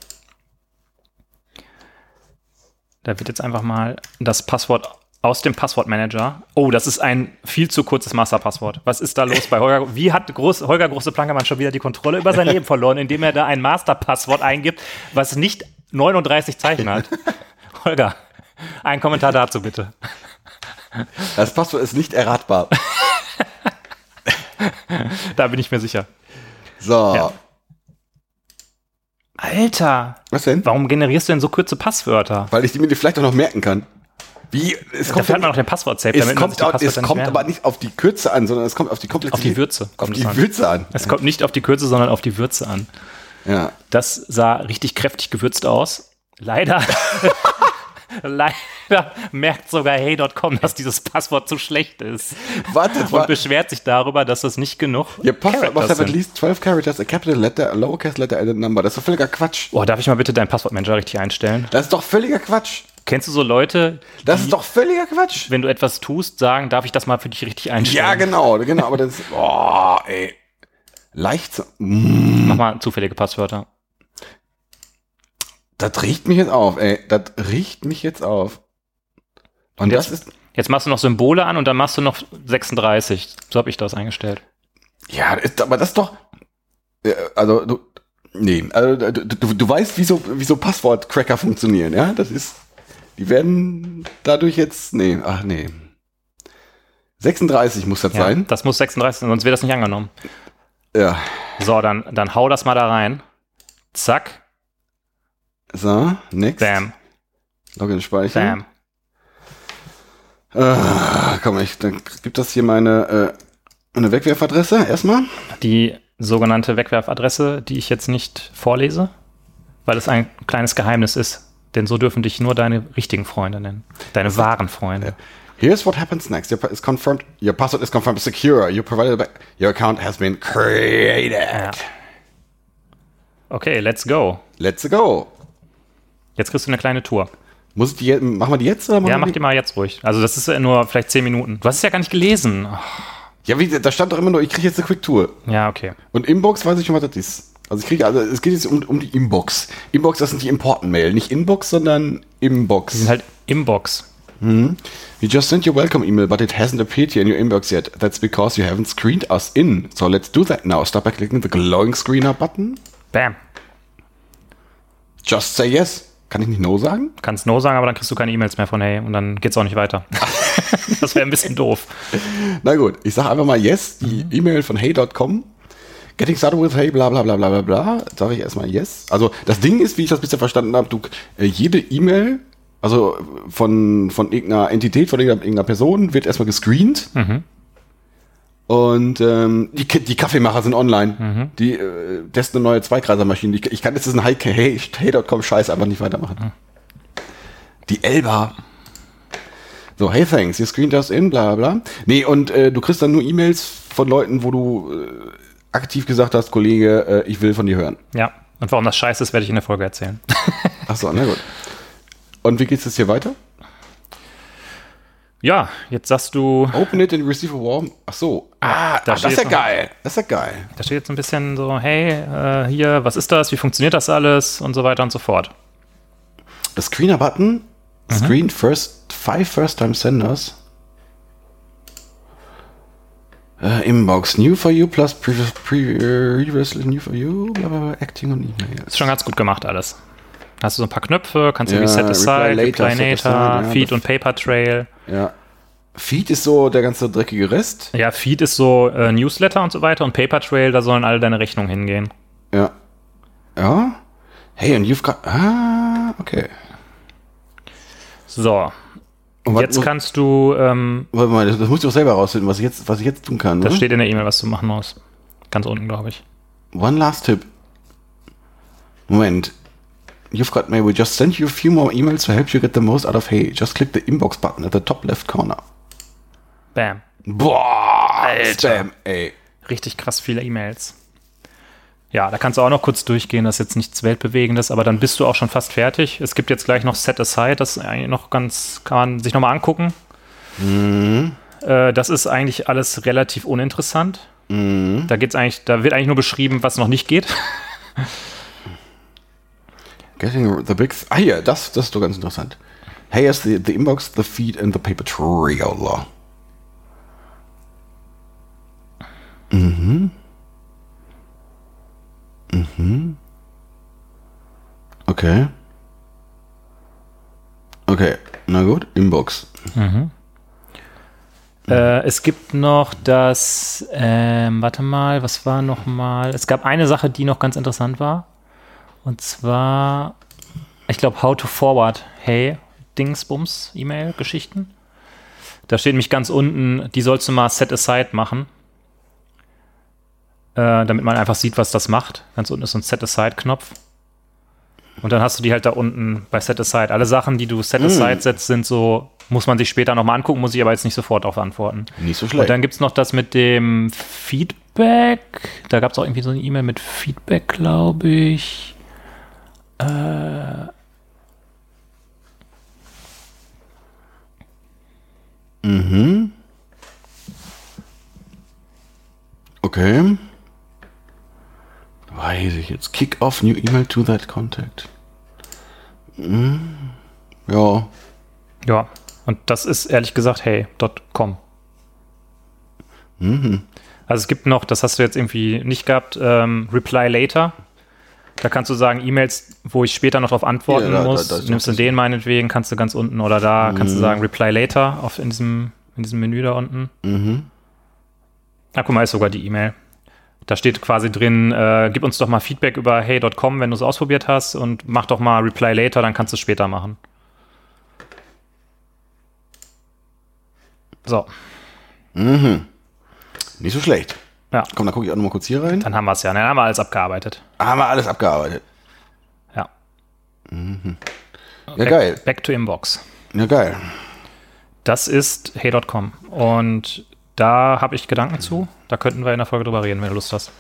Da wird jetzt einfach mal das Passwort aus dem Passwortmanager. Oh, das ist ein viel zu kurzes Masterpasswort. Was ist da los bei Holger? Wie hat Holger Große-Plankermann schon wieder die Kontrolle über sein Leben verloren, indem er da ein Masterpasswort eingibt, was nicht 39 Zeichen hat? Holger, ein Kommentar dazu bitte. Das Passwort ist nicht erratbar. Da bin ich mir sicher. So. Ja. Alter. Was denn? Warum generierst du denn so kurze Passwörter? Weil ich die mir vielleicht auch noch merken kann. Wie? Es kommt dafür hat man noch den Passwort-Safe. Es kommt aber nicht auf die Kürze an, sondern es kommt auf die Komplexität. Auf die Würze. Kommt es an. Es kommt nicht auf die Kürze, sondern auf die Würze an. Ja. Das sah richtig kräftig gewürzt aus. Leider merkt sogar Hey.com, dass dieses Passwort zu schlecht ist. Und beschwert sich darüber, dass das nicht genug Ihr Passwort macht at least 12 characters, a capital letter, a lowercase letter and a number. Das ist doch völliger Quatsch. Oh, darf ich mal bitte deinen Passwortmanager richtig einstellen? Das ist doch völliger Quatsch. Kennst du so Leute, die, das ist doch völliger Quatsch, wenn du etwas tust, sagen, darf ich das mal für dich richtig einstellen? Ja, genau, aber das ist, oh, ey. Mach mal zufällige Passwörter. Das riecht mich jetzt auf, ey. Und jetzt machst du noch Symbole an und dann machst du noch 36. So habe ich das eingestellt. Ja, aber das ist doch... Also, du weißt, wie so Passwort-Cracker funktionieren, ja? Das ist... Die werden dadurch jetzt... 36 muss das sein. Das muss 36 sein, sonst wäre das nicht angenommen. Ja. So, dann hau das mal da rein. Zack. So, nix. Bam. Login speichern. Bam. Komm, dann gibt das hier meine Wegwerfadresse erstmal. Die sogenannte Wegwerfadresse, die ich jetzt nicht vorlese, weil es ein kleines Geheimnis ist. Denn so dürfen dich nur deine richtigen Freunde nennen. Deine wahren Freunde. Here's what happens next. Your password is confirmed secure. You provided by your account has been created. Ja. Okay, let's go. Let's go. Jetzt kriegst du eine kleine Tour. Machen wir die jetzt? Oder mach die mal jetzt ruhig. Also das ist ja nur vielleicht 10 Minuten. Du hast es ja gar nicht gelesen. Oh. Ja, da stand doch immer nur, ich kriege jetzt eine Quick-Tour. Ja, okay. Und Inbox weiß ich schon, was das ist. Also es geht jetzt um die Inbox. Inbox, das sind die Important-Mail. Nicht Inbox, sondern Inbox. Die sind halt Inbox. Mhm. You just sent your welcome email, but it hasn't appeared here in your inbox yet. That's because you haven't screened us in. So let's do that now. Start by clicking the glowing screener button. Bam. Just say yes. Kann ich nicht No sagen? Kannst No sagen, aber dann kriegst du keine E-Mails mehr von Hey und dann geht's auch nicht weiter. Das wäre ein bisschen doof. Na gut, ich sage einfach mal Yes, die E-Mail von Hey.com. Getting started with Hey, bla bla bla bla bla. Sage ich erstmal Yes. Also das Ding ist, wie ich das bisher verstanden habe, jede E-Mail, also von irgendeiner Entität, von irgendeiner Person, wird erstmal gescreent. Mhm. Und die Kaffeemacher sind online. Mhm. Die testen eine neue Zweikreisermaschine. Ich kann jetzt diesen Hey.com-Scheiß einfach nicht weitermachen. Mhm. Die Elba. So, hey, thanks, you screened us in, bla bla. Nee, und du kriegst dann nur E-Mails von Leuten, wo du aktiv gesagt hast, Kollege, ich will von dir hören. Ja, und warum das scheiße ist, werde ich in der Folge erzählen. Ach so, na gut. Und wie geht's jetzt hier weiter? Ja, jetzt sagst du... Open it and receive a warm... Ach so. Ja, das ist ja geil. Da steht jetzt ein bisschen so, hey, hier, was ist das? Wie funktioniert das alles? Und so weiter und so fort. Der Screener-Button. Mhm. Screen 5 First-Time-Senders. Inbox. New for you plus previously new for you. Blablabla, acting on E-Mail. Ist schon ganz gut gemacht alles. Hast du so ein paar Knöpfe, kannst du irgendwie Set Aside, Reply Later, Feed und Paper Trail. Ja. Feed ist so der ganze dreckige Rest. Ja, Feed ist so Newsletter und so weiter und Paper Trail, da sollen alle deine Rechnungen hingehen. Ja. Ja? Hey, und you've got... okay. So. Und jetzt kannst du... warte mal, das musst du auch selber rausfinden, was ich jetzt tun kann. Das steht in der E-Mail, was du machen musst. Ganz unten, glaube ich. One last tip. Moment. You've got mail. We just sent you a few more emails to help you get the most out of Hey. Just click the inbox button at the top left corner. Bam. Boah, Alter. Spam, ey. Richtig krass viele E-Mails. Ja, da kannst du auch noch kurz durchgehen. Das ist jetzt nichts Weltbewegendes, aber dann bist du auch schon fast fertig. Es gibt jetzt gleich noch Set Aside. Das ist eigentlich noch ganz, kann man sich nochmal angucken. Mhm. Das ist eigentlich alles relativ uninteressant. Mhm. Da wird eigentlich nur beschrieben, was noch nicht geht. Getting the big... Ah, hier, das ist doch ganz interessant. has the inbox, the feed, and the paper trailer. Mhm. Mhm. Okay. Okay, na gut, Inbox. Mhm. Es gibt noch das, warte mal, was war noch mal? Es gab eine Sache, die noch ganz interessant war. Und zwar, ich glaube, how to forward, hey, Dingsbums, E-Mail-Geschichten. Da steht nämlich ganz unten, die sollst du mal set aside machen. Damit man einfach sieht, was das macht. Ganz unten ist so ein set aside-Knopf. Und dann hast du die halt da unten bei set aside. Alle Sachen, die du set aside setzt, sind so, muss man sich später nochmal angucken, muss ich aber jetzt nicht sofort darauf antworten. Nicht so schlecht. Und dann gibt es noch das mit dem Feedback. Da gab es auch irgendwie so eine E-Mail mit Feedback, glaube ich. Mhm. Okay. Weiß ich jetzt. Kick off new email to that contact. Mhm. Ja. Ja. Und das ist ehrlich gesagt hey.com. Mhm. Also es gibt noch, das hast du jetzt irgendwie nicht gehabt, Reply Later. Da kannst du sagen, E-Mails, wo ich später noch drauf antworten muss, da nimmst du den meinetwegen, kannst du ganz unten oder da, kannst du sagen Reply Later auf in diesem Menü da unten. Mhm. Na, guck mal, ist sogar die E-Mail. Da steht quasi drin, gib uns doch mal Feedback über hey.com, wenn du es ausprobiert hast und mach doch mal Reply Later, dann kannst du es später machen. So. Mhm. Nicht so schlecht. Ja. Komm, dann gucke ich auch nochmal kurz hier rein. Dann haben wir es ja. Dann haben wir alles abgearbeitet. Ja. Mhm. Ja, geil. Back to Inbox. Ja, geil. Das ist hey.com. Und da habe ich Gedanken zu. Da könnten wir in der Folge drüber reden, wenn du Lust hast.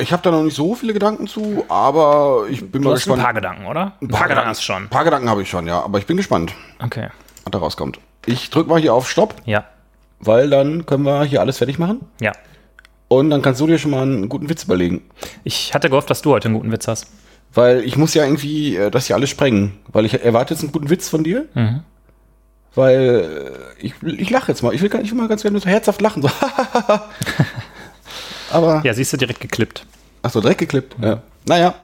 Ich habe da noch nicht so viele Gedanken zu, aber ich bin mal gespannt. Du hast ein paar Gedanken, oder? Ein paar Gedanken hast du schon. Ein paar Gedanken habe ich schon, ja. Aber ich bin gespannt. Okay. Was da rauskommt. Ich drücke mal hier auf Stopp. Ja. Weil dann können wir hier alles fertig machen. Ja. Und dann kannst du dir schon mal einen guten Witz überlegen. Ich hatte gehofft, dass du heute einen guten Witz hast. Weil ich muss ja irgendwie das hier alles sprengen. Weil ich erwarte jetzt einen guten Witz von dir. Mhm. Weil ich lache jetzt mal. Ich will mal ganz gerne so herzhaft lachen. So. Aber ja, siehst du, direkt geklippt. Ach so, direkt geklippt. Mhm. Ja. Naja.